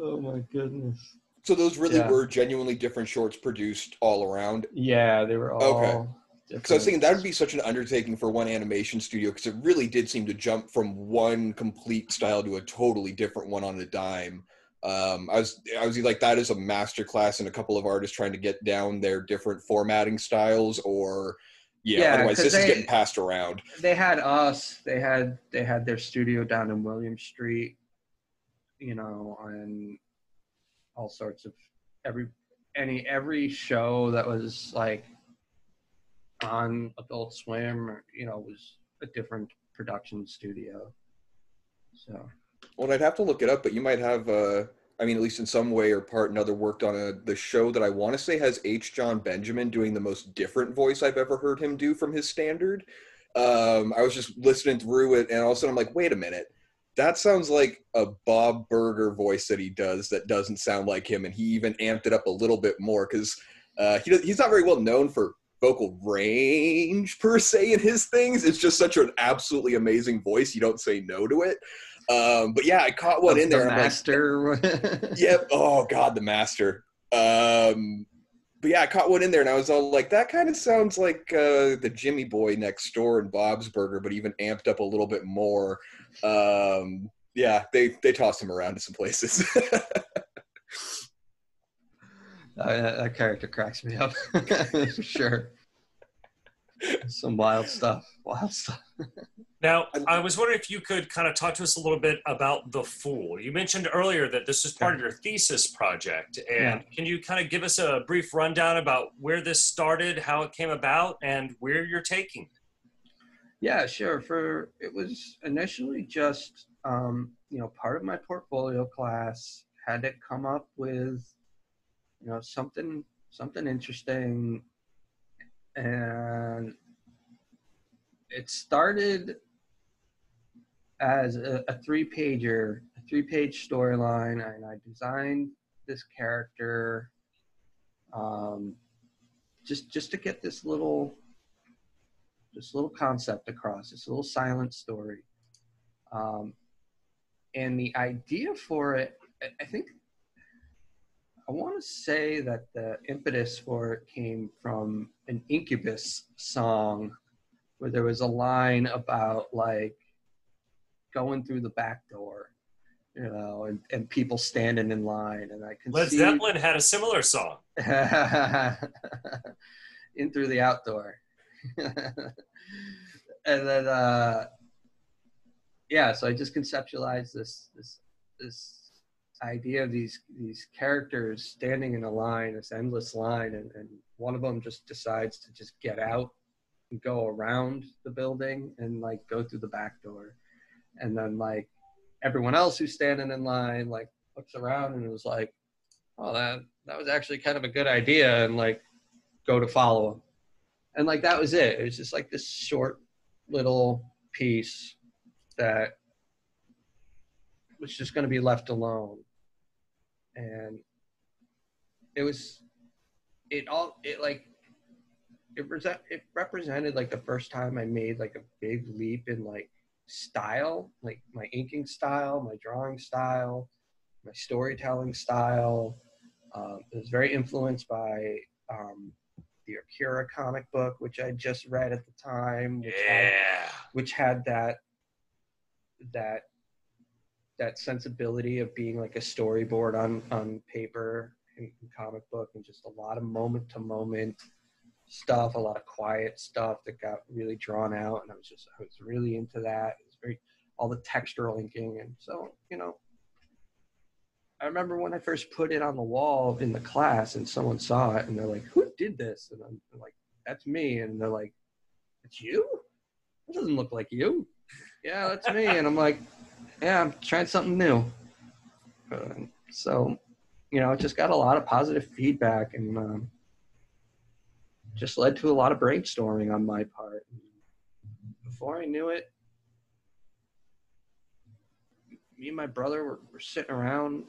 Oh my goodness. So those really yeah. were genuinely different shorts produced all around? Yeah, they were all okay. different. So I was thinking that would be such an undertaking for one animation studio, because it really did seem to jump from one complete style to a totally different one on a dime. Um, I was I was like, that is a masterclass in a couple of artists trying to get down their different formatting styles, or yeah, yeah otherwise this they, is getting passed around. They had us, they had they had their studio down in William Street, you know, on all sorts of every any every show that was like on Adult Swim, or, you know, was a different production studio. So well, I'd have to look it up, but you might have, uh, I mean, at least in some way or part another, worked on a, the show that I want to say has H. John Benjamin doing the most different voice I've ever heard him do from his standard. Um, I was just listening through it, and all of a sudden I'm like, wait a minute. That sounds like a Bob Burger voice that he does that doesn't sound like him, and he even amped it up a little bit more, because uh, he does, he's not very well known for vocal range, per se, in his things. It's just such an absolutely amazing voice, you don't say no to it. Um, but yeah, I caught one That's in there. The Master. Like, yep. Oh God, the Master. Um, but yeah, I caught one in there, and I was all like, that kind of sounds like uh, the Jimmy Boy next door in Bob's Burger, but even amped up a little bit more. Um, yeah, they they tossed him around to some places. uh, that character cracks me up for sure. Some wild stuff. Wild stuff. Now, I was wondering if you could kind of talk to us a little bit about The Fool. You mentioned earlier that this is part of your thesis project. And yeah. can you kind of give us a brief rundown about where this started, how it came about, and where you're taking it? Yeah, sure. For it was initially just, um, you know, part of my portfolio class had to come up with, you know, something something interesting. And it started as a, a three-pager, a three-page storyline, and I designed this character um, just just to get this little this little concept across, this little silent story. Um, and the idea for it, I, I think, I want to say that the impetus for it came from an Incubus song, where there was a line about like going through the back door, you know, and, and people standing in line. And I can Led see Zeppelin had a similar song. In through the outdoor. And then, uh, yeah, so I just conceptualized this, this, this, idea of these these characters standing in a line, this endless line, and, and one of them just decides to just get out and go around the building and like go through the back door, and then like everyone else who's standing in line like looks around and was like, oh, that that was actually kind of a good idea, and like go to follow him. And like that was it. It was just like this short little piece that was just going to be left alone. And it was, it all, it like, it, rese- it represented like the first time I made like a big leap in like style, like my inking style, my drawing style, my storytelling style. Um, it was very influenced by um, the Akira comic book, which I just read at the time, which, yeah. had, which had that, that, that sensibility of being like a storyboard on, on paper and comic book, and just a lot of moment to moment stuff, a lot of quiet stuff that got really drawn out. And I was just, I was really into that. It was very, all the textural inking. And so, you know, I remember when I first put it on the wall in the class and someone saw it and they're like, who did this? And I'm like, that's me. And they're like, it's you? It doesn't look like you. Yeah, that's me. And I'm like, yeah, I'm trying something new. Uh, so, you know, it just got a lot of positive feedback and um, just led to a lot of brainstorming on my part. Before I knew it, me and my brother were, were sitting around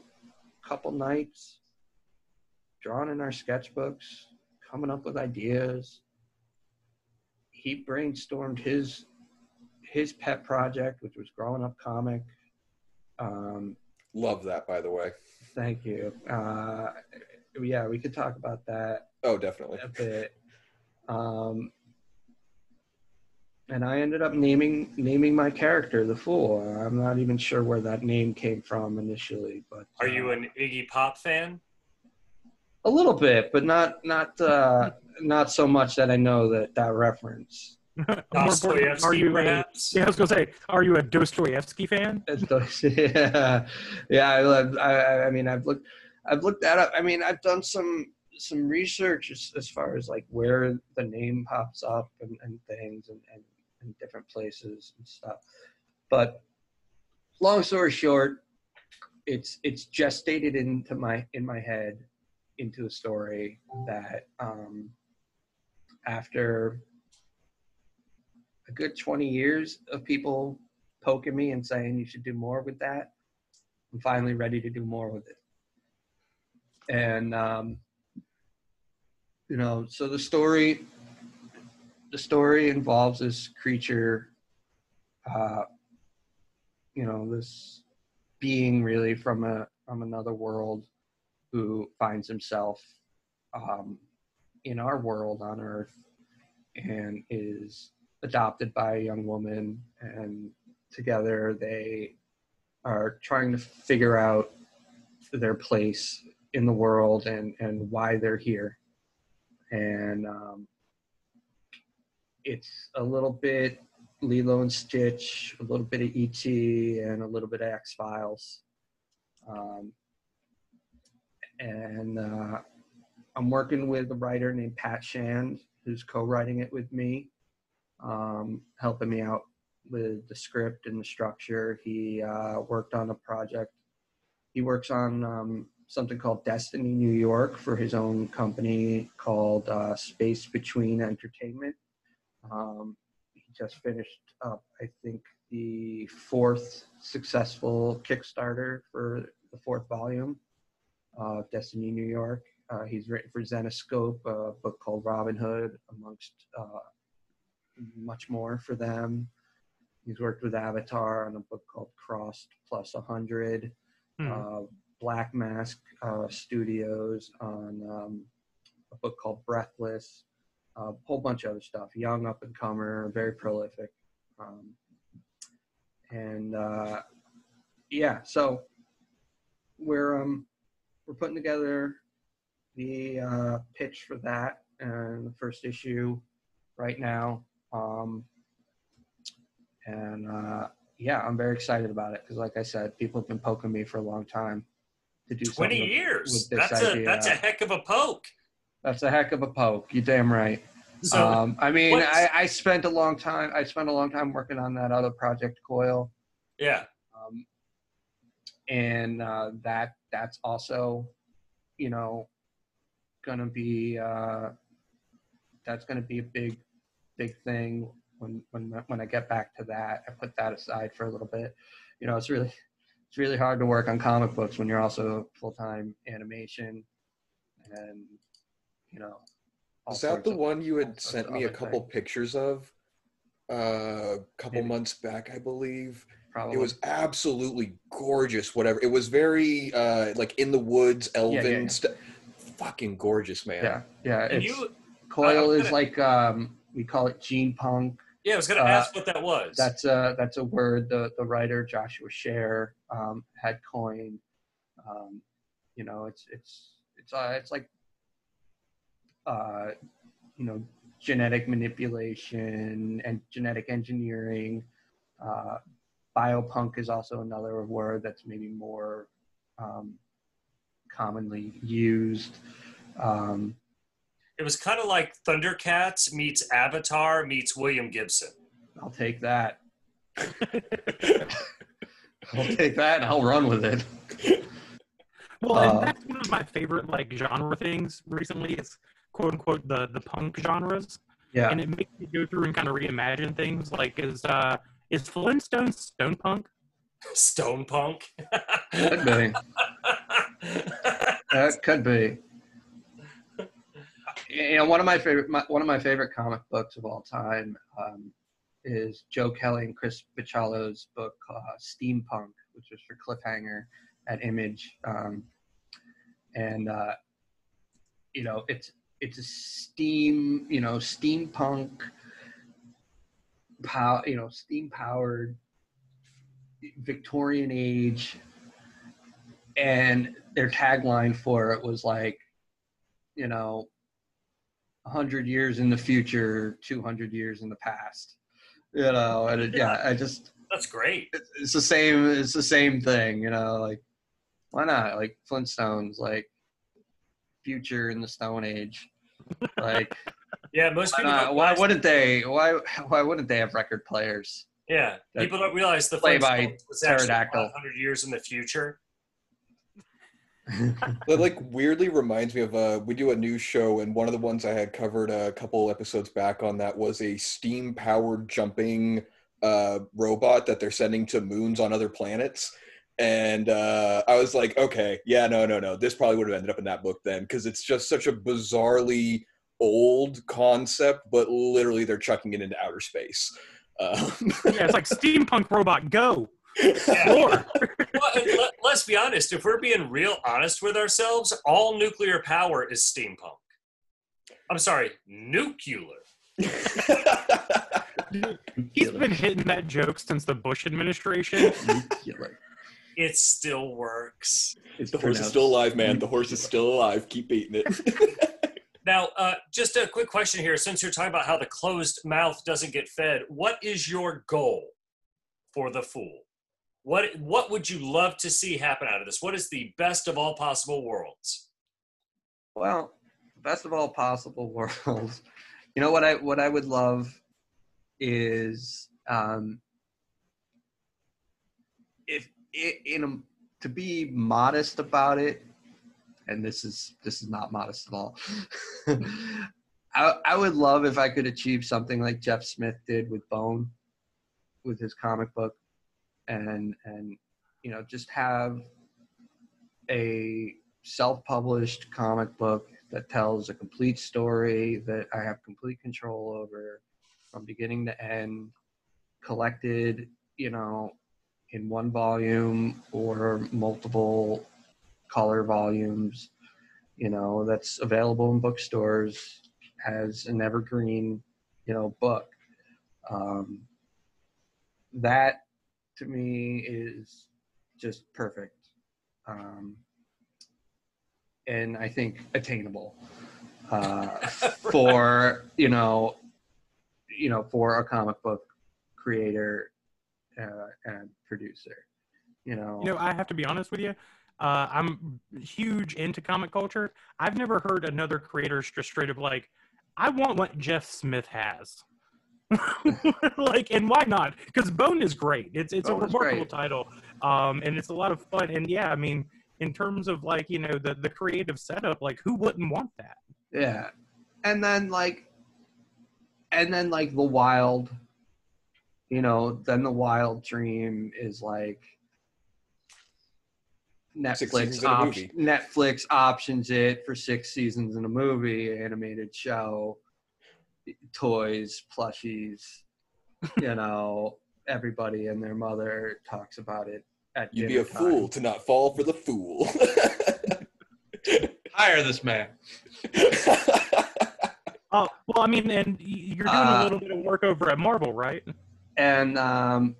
a couple nights, drawing in our sketchbooks, coming up with ideas. He brainstormed his his pet project, which was Growing Up Comic. Um, Love that, by the way. Thank you. Uh, yeah, we could talk about that. Oh, definitely. A bit. Um, and I ended up naming naming my character The Fool. I'm not even sure where that name came from initially, but are uh, you an Iggy Pop fan? A little bit, but not not uh, not so much that I know that that reference. Dostoevsky, are you perhaps? A, yeah, I was gonna say, are you a Dostoevsky fan? yeah, yeah. I, love, I, I mean, I've looked, I've looked that up. I mean, I've done some some research as, as far as like where the name pops up and, and things and, and, and different places and stuff. But long story short, it's it's gestated into my in my head into a story that um, after a good twenty years of people poking me and saying you should do more with that, I'm finally ready to do more with it. And um, you know, so the story, the story involves this creature, uh, you know, this being really from a from another world who finds himself um, in our world on Earth and is adopted by a young woman, and together they are trying to figure out their place in the world and, and why they're here. And um, it's a little bit Lilo and Stitch, a little bit of E T, and a little bit of X-Files. Um, and uh, I'm working with a writer named Pat Shand, who's co-writing it with me. Um, helping me out with the script and the structure. He uh, worked on a project. He works on um, something called Destiny New York for his own company called uh, Space Between Entertainment. Um, he just finished up, I think, the fourth successful Kickstarter for the fourth volume of Destiny New York. Uh, he's written for Zenoscope, a book called Robin Hood, amongst uh, much more for them. He's worked with Avatar on a book called Crossed Plus one hundred, mm. uh, Black Mask uh, Studios on um, a book called Breathless, a uh, whole bunch of other stuff. Young up and comer, very prolific. Um, and uh, yeah, so we're um, we're putting together the uh, pitch for that and the first issue right now. Um, and, uh, yeah, I'm very excited about it. Cause like I said, people have been poking me for a long time to do something. twenty years. With this that's idea. a, that's a heck of a poke. That's a heck of a poke. You're damn right. So, um, I mean, I, I spent a long time, I spent a long time working on that other project, Coil. Yeah. Um, and, uh, that, that's also, you know, gonna be, uh, that's gonna be a big, big thing when when when I get back to that. I put that aside for a little bit. You know, it's really it's really hard to work on comic books when you're also full-time animation and you know. Is that the one you had sent me a couple pictures of uh, a couple months back, I believe? Probably. It was absolutely gorgeous. Whatever. It was very uh, like in the woods, elven yeah, yeah, yeah. stuff. Fucking gorgeous, man. Yeah, yeah. It's, you, Coil is like. Um, We call it Gene Punk. Yeah, I was going to uh, ask what that was. That's a, that's a word the, the writer, Joshua Cher, um, had coined. Um, you know, it's, it's, it's, uh, it's like, uh, you know, genetic manipulation and genetic engineering. Uh, biopunk is also another word that's maybe more um, commonly used. Um, It was kind of like Thundercats meets Avatar meets William Gibson. I'll take that. I'll take that and I'll run with it. Well, uh, and that's one of my favorite like genre things recently is quote unquote the, the punk genres. Yeah. And it makes me go through and kind of reimagine things. Like is uh is Flintstones stone punk? Stone punk? Could be. That could be. You know, one of my favorite my, one of my favorite comic books of all time um, is Joe Kelly and Chris Biccialo's book uh, Steampunk, which was for Cliffhanger at Image, um, and uh, you know it's it's a steam you know steampunk pow you know steam powered Victorian age, and their tagline for it was like, you know, one hundred years in the future, two hundred years in the past, you know, and it, yeah, I just, that's great. It's the same, it's the same thing, you know, like, why not? Like Flintstones, like future in the Stone Age, like, yeah, most people, why, why wouldn't they, why, why wouldn't they have record players? Yeah. People don't realize the play by was pterodactyl one hundred years in the future. That like weirdly reminds me of uh we do a news show, and one of the ones I had covered a couple episodes back on that was a steam powered jumping uh robot that they're sending to moons on other planets, and uh I was like, okay, yeah, no no no this probably would have ended up in that book then, because it's just such a bizarrely old concept, but literally they're chucking it into outer space. Uh, yeah, it's like steampunk robot go. Yeah. Well, let's be honest, if we're being real honest with ourselves, all nuclear power is steampunk. I'm sorry, nuclear. Dude, he's been hitting that joke since the Bush administration. Nuclear. It still works. It's the horse pronounced. Is still alive, man. The horse is still alive. Keep eating it. Now, uh, just a quick question here. Since you're talking about how the closed mouth doesn't get fed, what is your goal for The Fool? What what would you love to see happen out of this? What is the best of all possible worlds? Well, best of all possible worlds. You know what I what I would love is um, if it, in a, to be modest about it, and this is this is not modest at all. I I would love if I could achieve something like Jeff Smith did with Bone, with his comic book. And, and you know, just have a self-published comic book that tells a complete story that I have complete control over from beginning to end, collected, you know, in one volume or multiple color volumes, you know, that's available in bookstores as an evergreen, you know, book. Um, that... to me is just perfect, um, and I think attainable uh, for you know, you know, for a comic book creator uh, and producer. You know, you know, I have to be honest with you. Uh, I'm huge into comic culture. I've never heard another creator just straight up like, "I want what Jeff Smith has." Like, and why not? Because Bone is great. It's it's Bone a remarkable title, um, and it's a lot of fun. And yeah, I mean, in terms of like, you know, the the creative setup, like who wouldn't want that? Yeah, and then like, and then like the wild, you know, then the wild dream is like Netflix op- Netflix options it for six seasons in a movie, animated show. Toys, plushies, you know, everybody and their mother talks about it at dinner. You'd be a time. Fool to not fall for the fool. Hire this man. Oh, well, I mean, and you're doing uh, a little bit of work over at Marvel, right? And um,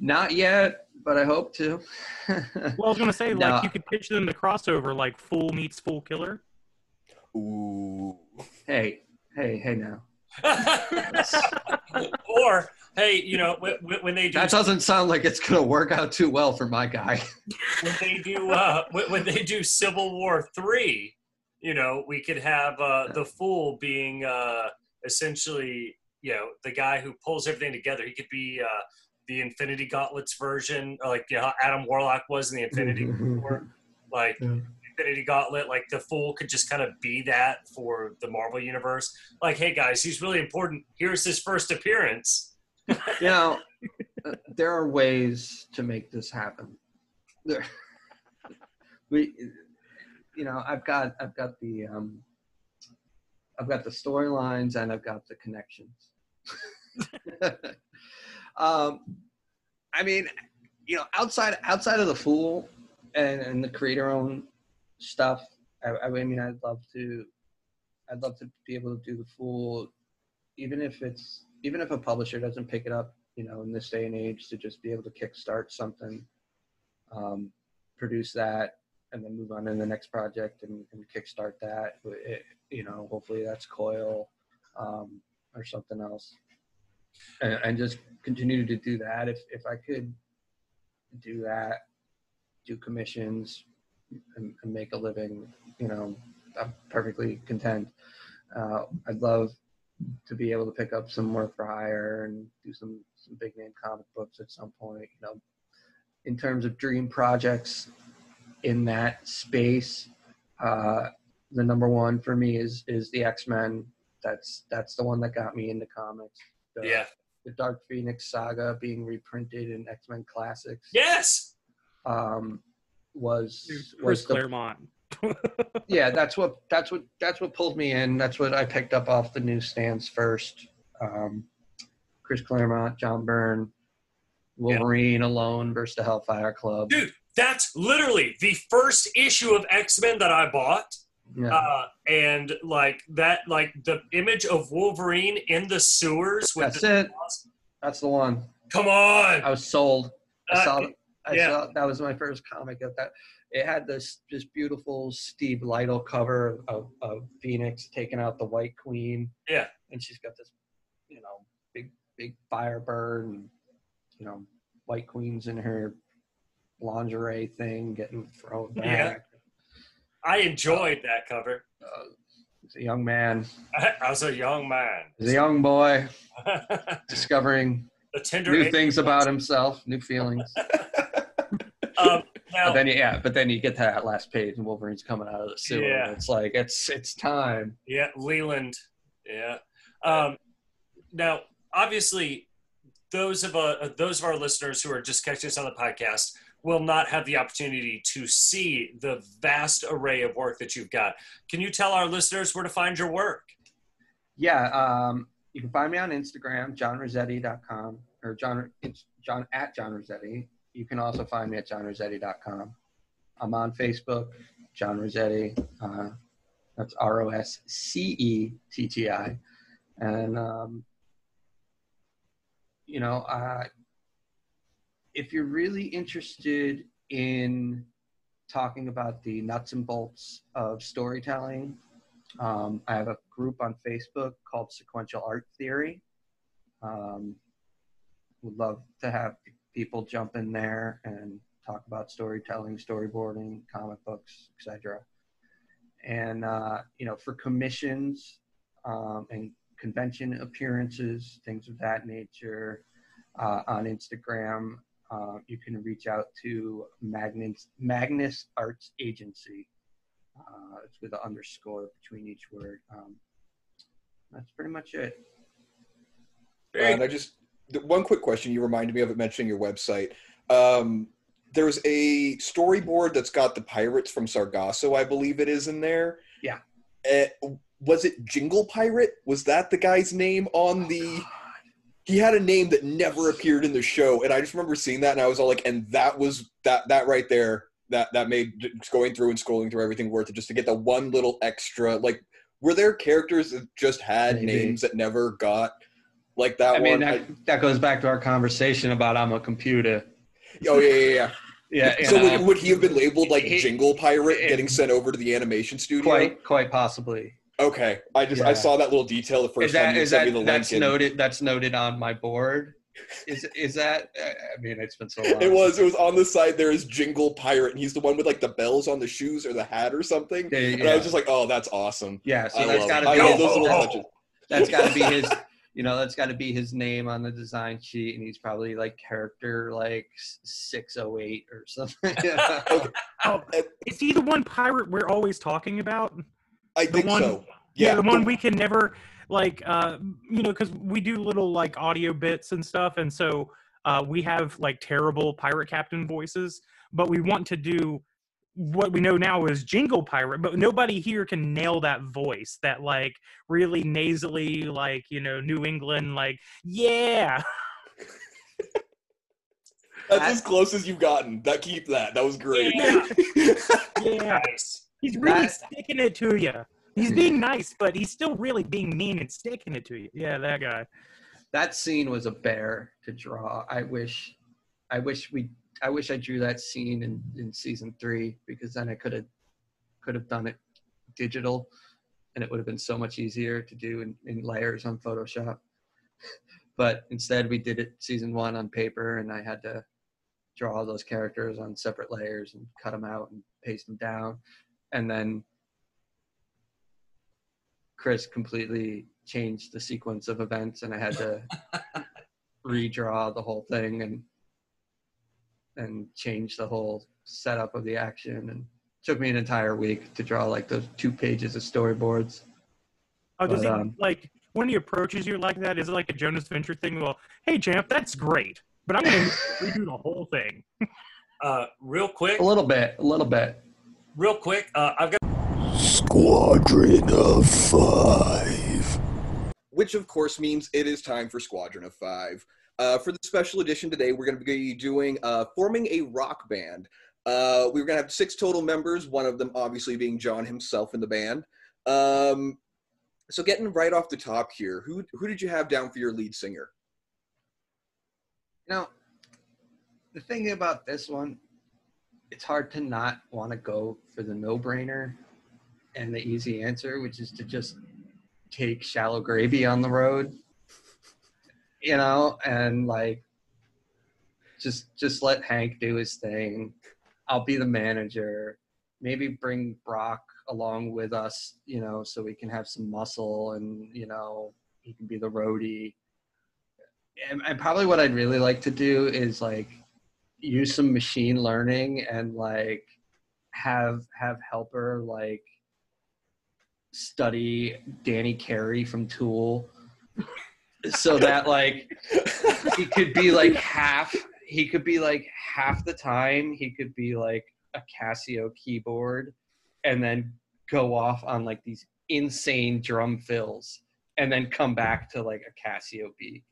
not yet, but I hope to. Well, I was going to say, no. Like, you could pitch them the crossover, like Fool Meets Fool Killer. Ooh. Hey, hey, hey now. Or, hey, you know, when, when they do... That doesn't sound like it's going to work out too well for my guy. When they do uh, when they do Civil War three, you know, we could have uh, the Fool being uh, essentially, you know, the guy who pulls everything together. He could be uh, the Infinity Gauntlet's version, like, you know, how Adam Warlock was in the Infinity War. Like, yeah. Infinity Gauntlet, like, the Fool could just kind of be that for the Marvel Universe. Like, hey, guys, he's really important. Here's his first appearance. You know, there are ways to make this happen. There, we, you know, I've got, I've got the, um, I've got the storylines and I've got the connections. um, I mean, you know, outside, outside of the Fool and, and the creator-owned stuff, I, I mean, I'd love to, I'd love to be able to do the Fool, even if it's, even if a publisher doesn't pick it up, you know, in this day and age, to just be able to kickstart something, um, produce that, and then move on to the next project and, and kickstart that. It, you know, hopefully that's Coil um, or something else, and, and just continue to do that. If if I could do that, do commissions and, and make a living, you know, I'm perfectly content. Uh, I'd love to be able to pick up some work for hire and do some some big name comic books at some point. You know, in terms of dream projects in that space, uh, the number one for me is is the X-Men. That's that's the one that got me into comics. The, yeah, the Dark Phoenix saga being reprinted in X-Men Classics. Yes, um, was was the, Claremont. Yeah, that's what that's what that's what pulled me in. That's what I picked up off the newsstands first. Um, Chris Claremont, John Byrne, Wolverine yeah. Alone versus the Hellfire Club. Dude, that's literally the first issue of X-Men that I bought. Yeah. Uh, and like that, like the image of Wolverine in the sewers. With that's the- it. That's the one. Come on. I was sold. I uh, saw it. I yeah. saw, that was my first comic. Of that, it had this this beautiful Steve Lytle cover of, of Phoenix taking out the White Queen. Yeah, and she's got this, you know, big big firebird, and you know, White Queen's in her lingerie thing getting thrown back. Yeah. I enjoyed uh, that cover. Uh, as a young man, I was a young man. As a young boy, discovering the tender new things months. About himself, new feelings. Um, now, but then you, yeah, but then you get to that last page and Wolverine's coming out of the sewer. Yeah. It's like it's it's time. Yeah, Leland. Yeah. Um, now, obviously, those of uh, those of our listeners who are just catching us on the podcast will not have the opportunity to see the vast array of work that you've got. Can you tell our listeners where to find your work? Yeah, um, you can find me on Instagram, john rosetti dot com, or John it's John at John Rosetti. You can also find me at john rosetti dot com. I'm on Facebook, John Rosetti. Uh, that's R O S C E T T I. And, um, you know, uh, if you're really interested in talking about the nuts and bolts of storytelling, um, I have a group on Facebook called Sequential Art Theory. Um, would love to have people jump in there and talk about storytelling, storyboarding, comic books, et cetera. And, uh, you know, for commissions um, and convention appearances, things of that nature, uh, on Instagram, uh, you can reach out to Magnus, Magnus Arts Agency. Uh, it's with an underscore between each word. Um, that's pretty much it. And I just... One quick question. You reminded me of it mentioning your website. Um, there's a storyboard that's got the pirates from Sargasso, I believe it is, in there. Yeah. Uh, was it Jingle Pirate? Was that the guy's name on oh, the... God. He had a name that never appeared in the show, and I just remember seeing that, and I was all like, and that was... That that right there, that, that made going through and scrolling through everything worth it, just to get the one little extra. Like, were there characters that just had Maybe. names that never got... Like that I mean, one. That, I, that goes back to our conversation about I'm a computer. Oh, yeah, yeah, yeah. yeah and, so would, uh, would he have been labeled like he, Jingle Pirate it, getting sent over to the animation studio? Quite quite possibly. Okay. I just yeah. I saw that little detail the first that, time you sent that, me the link. That's noted, that's noted on my board. Is is that? I mean, it's been so long. It was. It was on the side. There is Jingle Pirate, and he's the one with like the bells on the shoes or the hat or something. Yeah, yeah. And I was just like, oh, that's awesome. Yeah. So I that's got to be. I love those little touches. That's got to be his. You know, that's got to be his name on the design sheet, and he's probably like character like six oh eight or something. Yeah. Okay. Oh, is he the one pirate we're always talking about? I the think one, so. Yeah. yeah, the one we can never. Like, uh, you know, because we do little, like, audio bits and stuff, and so uh, we have, like, terrible pirate captain voices, but we want to do what we know now is Jingle Pirate, but nobody here can nail that voice, that, like, really nasally, like, you know, New England, like, yeah! That's I, as close as you've gotten. That Keep that. That was great. Yeah. yeah. Nice. He's really nice. Sticking it to you. He's being nice, but he's still really being mean and sticking it to you. Yeah, that guy. That scene was a bear to draw. I wish, I wish we, I wish I drew that scene in, in season three, because then I could have, could have done it digital, and it would have been so much easier to do in, in layers on Photoshop. But instead, we did it season one on paper, and I had to draw those characters on separate layers and cut them out and paste them down, and then Chris completely changed the sequence of events, and I had to redraw the whole thing and and change the whole setup of the action. And it took me an entire week to draw like those two pages of storyboards. Oh, does but, he um, like when he approaches you like that? Is it like a Jonas Venture thing? Well, hey champ, that's great, but I'm gonna redo the whole thing. uh, real quick. A little bit. A little bit. Real quick. Uh, I've got. Squadron of Five. Which, of course, means it is time for Squadron of Five. Uh, for the special edition today, we're going to be doing uh, Forming a Rock Band. Uh, we're going to have six total members, one of them obviously being John himself in the band. Um, so getting right off the top here, who, who did you have down for your lead singer? Now, the thing about this one, it's hard to not want to go for the no-brainer and the easy answer, which is to just take Shallow Gravy on the road, you know, and like just just let Hank do his thing. I'll be the manager. Maybe bring Brock along with us, you know, so we can have some muscle, and you know, he can be the roadie. And, and probably what I'd really like to do is like use some machine learning and like have have Helper like study Danny Carey from Tool so that like he could be like half he could be like half the time he could be like a Casio keyboard and then go off on like these insane drum fills and then come back to like a Casio beat.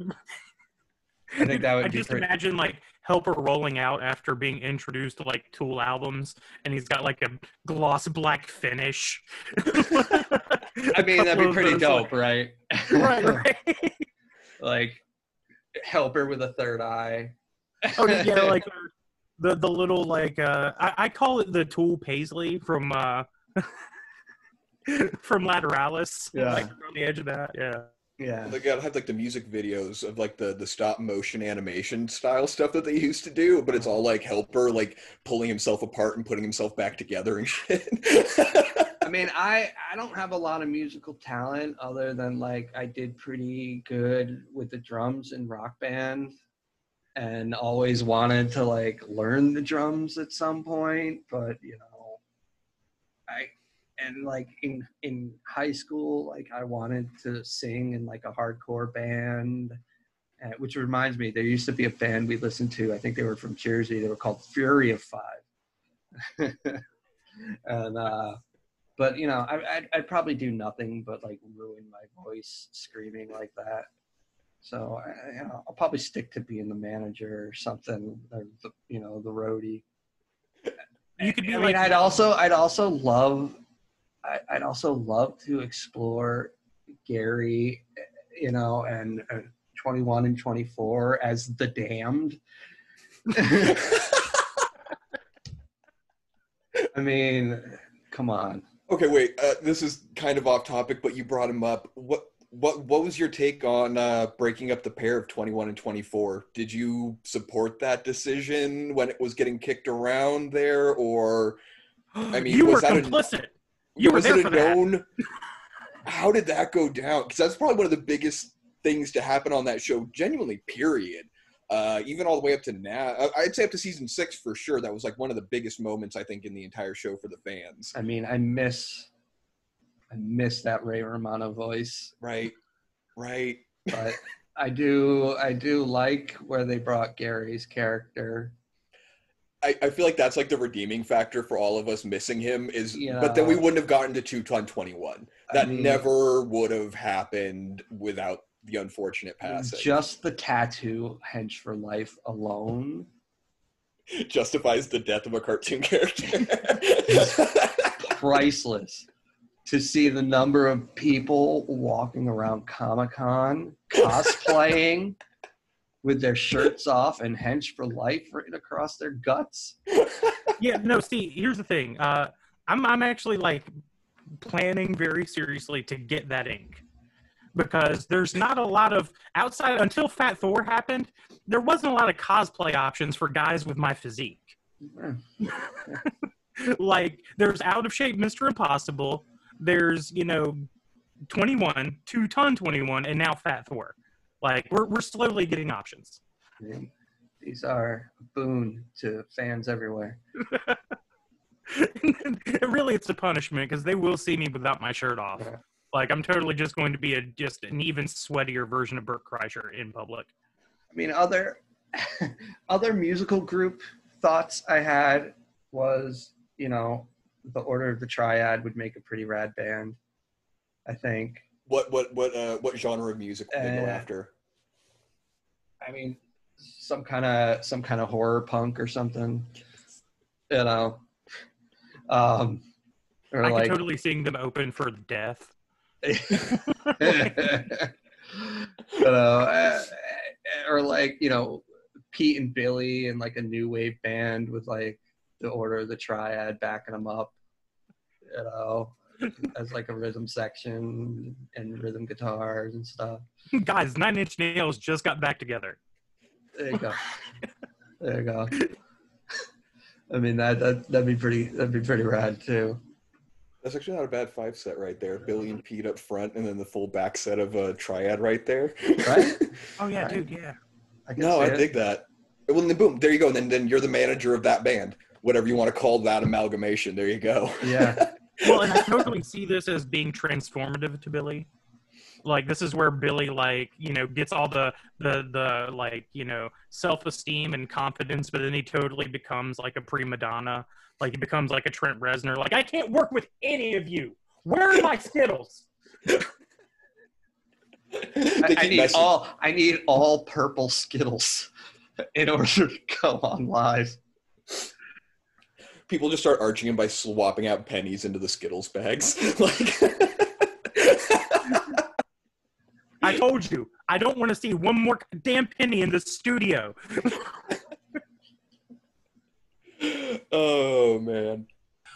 I think that would I be just pretty- imagine like Helper rolling out after being introduced to like Tool albums, and he's got like a gloss black finish. I mean, that'd be pretty dope, like, right? Right, right. Like Helper with a third eye. Oh yeah, like the the little like uh, I, I call it the Tool Paisley from uh, from Lateralis. Yeah, like on the edge of that. Yeah. Yeah, like I'll have like the music videos of like the the stop motion animation style stuff that they used to do, but it's all like Helper like pulling himself apart and putting himself back together and shit. I mean, I I don't have a lot of musical talent other than like I did pretty good with the drums in Rock Band, and always wanted to like learn the drums at some point, but you know, I. And like in in high school, like I wanted to sing in like a hardcore band, uh, which reminds me, there used to be a band we listened to. I think they were from Jersey. They were called Fury of Five. and uh, but you know, I, I'd, I'd probably do nothing but like ruin my voice screaming like that. So I, you know, I'll probably stick to being the manager or something, or the, you know, the roadie. You could be. I mean, like- I'd also I'd also love. I'd also love to explore Gary, you know, and uh, twenty-one and twenty-four as the damned. I mean, come on. Okay, wait. Uh, this is kind of off topic, but you brought him up. What What what was your take on uh, breaking up the pair of twenty-one and twenty-four? Did you support that decision when it was getting kicked around there, or I mean, you was were that complicit? A, you was were there it for that. Known, how did that go down? Because that's probably one of the biggest things to happen on that show, genuinely. Period. Uh, even all the way up to now, I'd say up to season six for sure. That was like one of the biggest moments I think in the entire show for the fans. I mean, I miss. I miss that Ray Romano voice. Right, right. But I do, I do like where they brought Gary's character. I, I feel like that's like the redeeming factor for all of us missing him is, yeah. But then we wouldn't have gotten to two ton twenty-one. That I mean, never would have happened without the unfortunate passing. Just the tattoo hench for life alone justifies the death of a cartoon character. Priceless. To see the number of people walking around Comic-Con cosplaying with their shirts off and hench for life written across their guts. Yeah, no, see, here's the thing. Uh, I'm, I'm actually, like, planning very seriously to get that ink. Because there's not a lot of, outside, until Fat Thor happened, there wasn't a lot of cosplay options for guys with my physique. Like, there's out-of-shape Mister Impossible. There's, you know, twenty-one, two ton twenty-one, and now Fat Thor. Like, we're we're slowly getting options. These are a boon to fans everywhere. Really, it's a punishment because they will see me without my shirt off. Yeah. Like, I'm totally just going to be a just an even sweatier version of Bert Kreischer in public. I mean, other other musical group thoughts I had was, you know, the Order of the Triad would make a pretty rad band, I think. What what what uh, what genre of music would they go after? I mean, some kind of some kind of horror punk or something, you know. Um, or I like, could totally seeing them open for death. You know, uh, or like, you know, Pete and Billy and like a new wave band with like the Order of the Triad backing them up. You know, as like a rhythm section and rhythm guitars and stuff. Guys, Nine Inch Nails just got back together. There you go. There you go. I mean, that, that that'd be pretty that'd be pretty rad too. That's actually not a bad five set right there. Billy and Pete up front, and then the full back set of a triad right there. Right? Oh yeah, right. Dude, yeah. I no, I it. dig that. Well, then boom, there you go. And then then you're the manager of that band. Whatever you want to call that amalgamation, there you go. Yeah. Well, and I totally see this as being transformative to Billy. Like, this is where Billy, like, you know, gets all the the the like, you know, self-esteem and confidence, but then he totally becomes like a prima donna. Like, he becomes like a Trent Reznor. Like, I can't work with any of you. Where are my Skittles? I, I need all I need all purple Skittles in order to go on live. People just start arching him by swapping out pennies into the Skittles bags. Like, I told you, I don't want to see one more damn penny in the studio. Oh, man.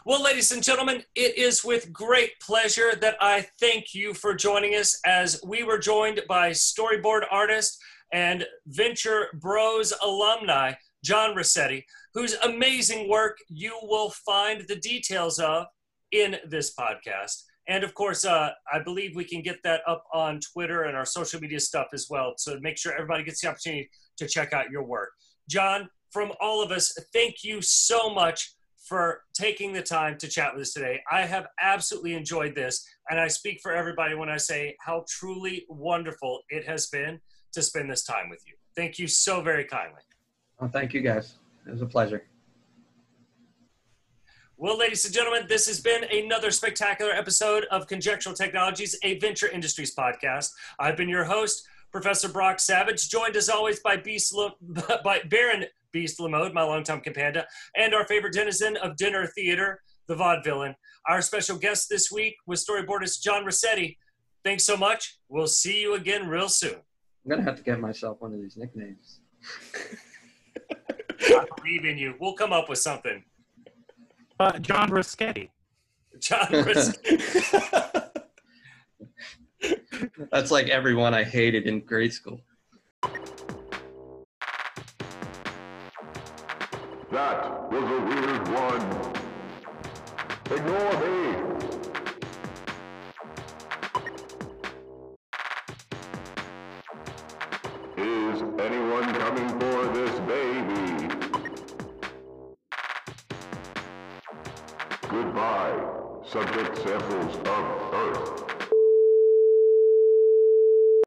Well, ladies and gentlemen, it is with great pleasure that I thank you for joining us as we were joined by storyboard artist and Venture Bros alumni, John Rossetti, whose amazing work you will find the details of in this podcast. And of course, uh, I believe we can get that up on Twitter and our social media stuff as well. So make sure everybody gets the opportunity to check out your work. John, from all of us, thank you so much for taking the time to chat with us today. I have absolutely enjoyed this. And I speak for everybody when I say how truly wonderful it has been to spend this time with you. Thank you so very kindly. Well, thank you, guys. It was a pleasure. Well, ladies and gentlemen, this has been another spectacular episode of Conjectural Technologies, a Venture Industries podcast. I've been your host, Professor Brock Savage, joined as always by, Beast Lo- by Baron B. Slamode, my longtime companda, and our favorite denizen of dinner theater, the Vaudevillain. Our special guest this week was storyboardist John Rossetti. Thanks so much. We'll see you again real soon. I'm going to have to get myself one of these nicknames. I believe in you. We'll come up with something. Uh, John Rossetti. John Rossetti. That's like everyone I hated in grade school. That was a weird one. Ignore me. Is anyone coming for this baby? Goodbye, subject samples of Earth.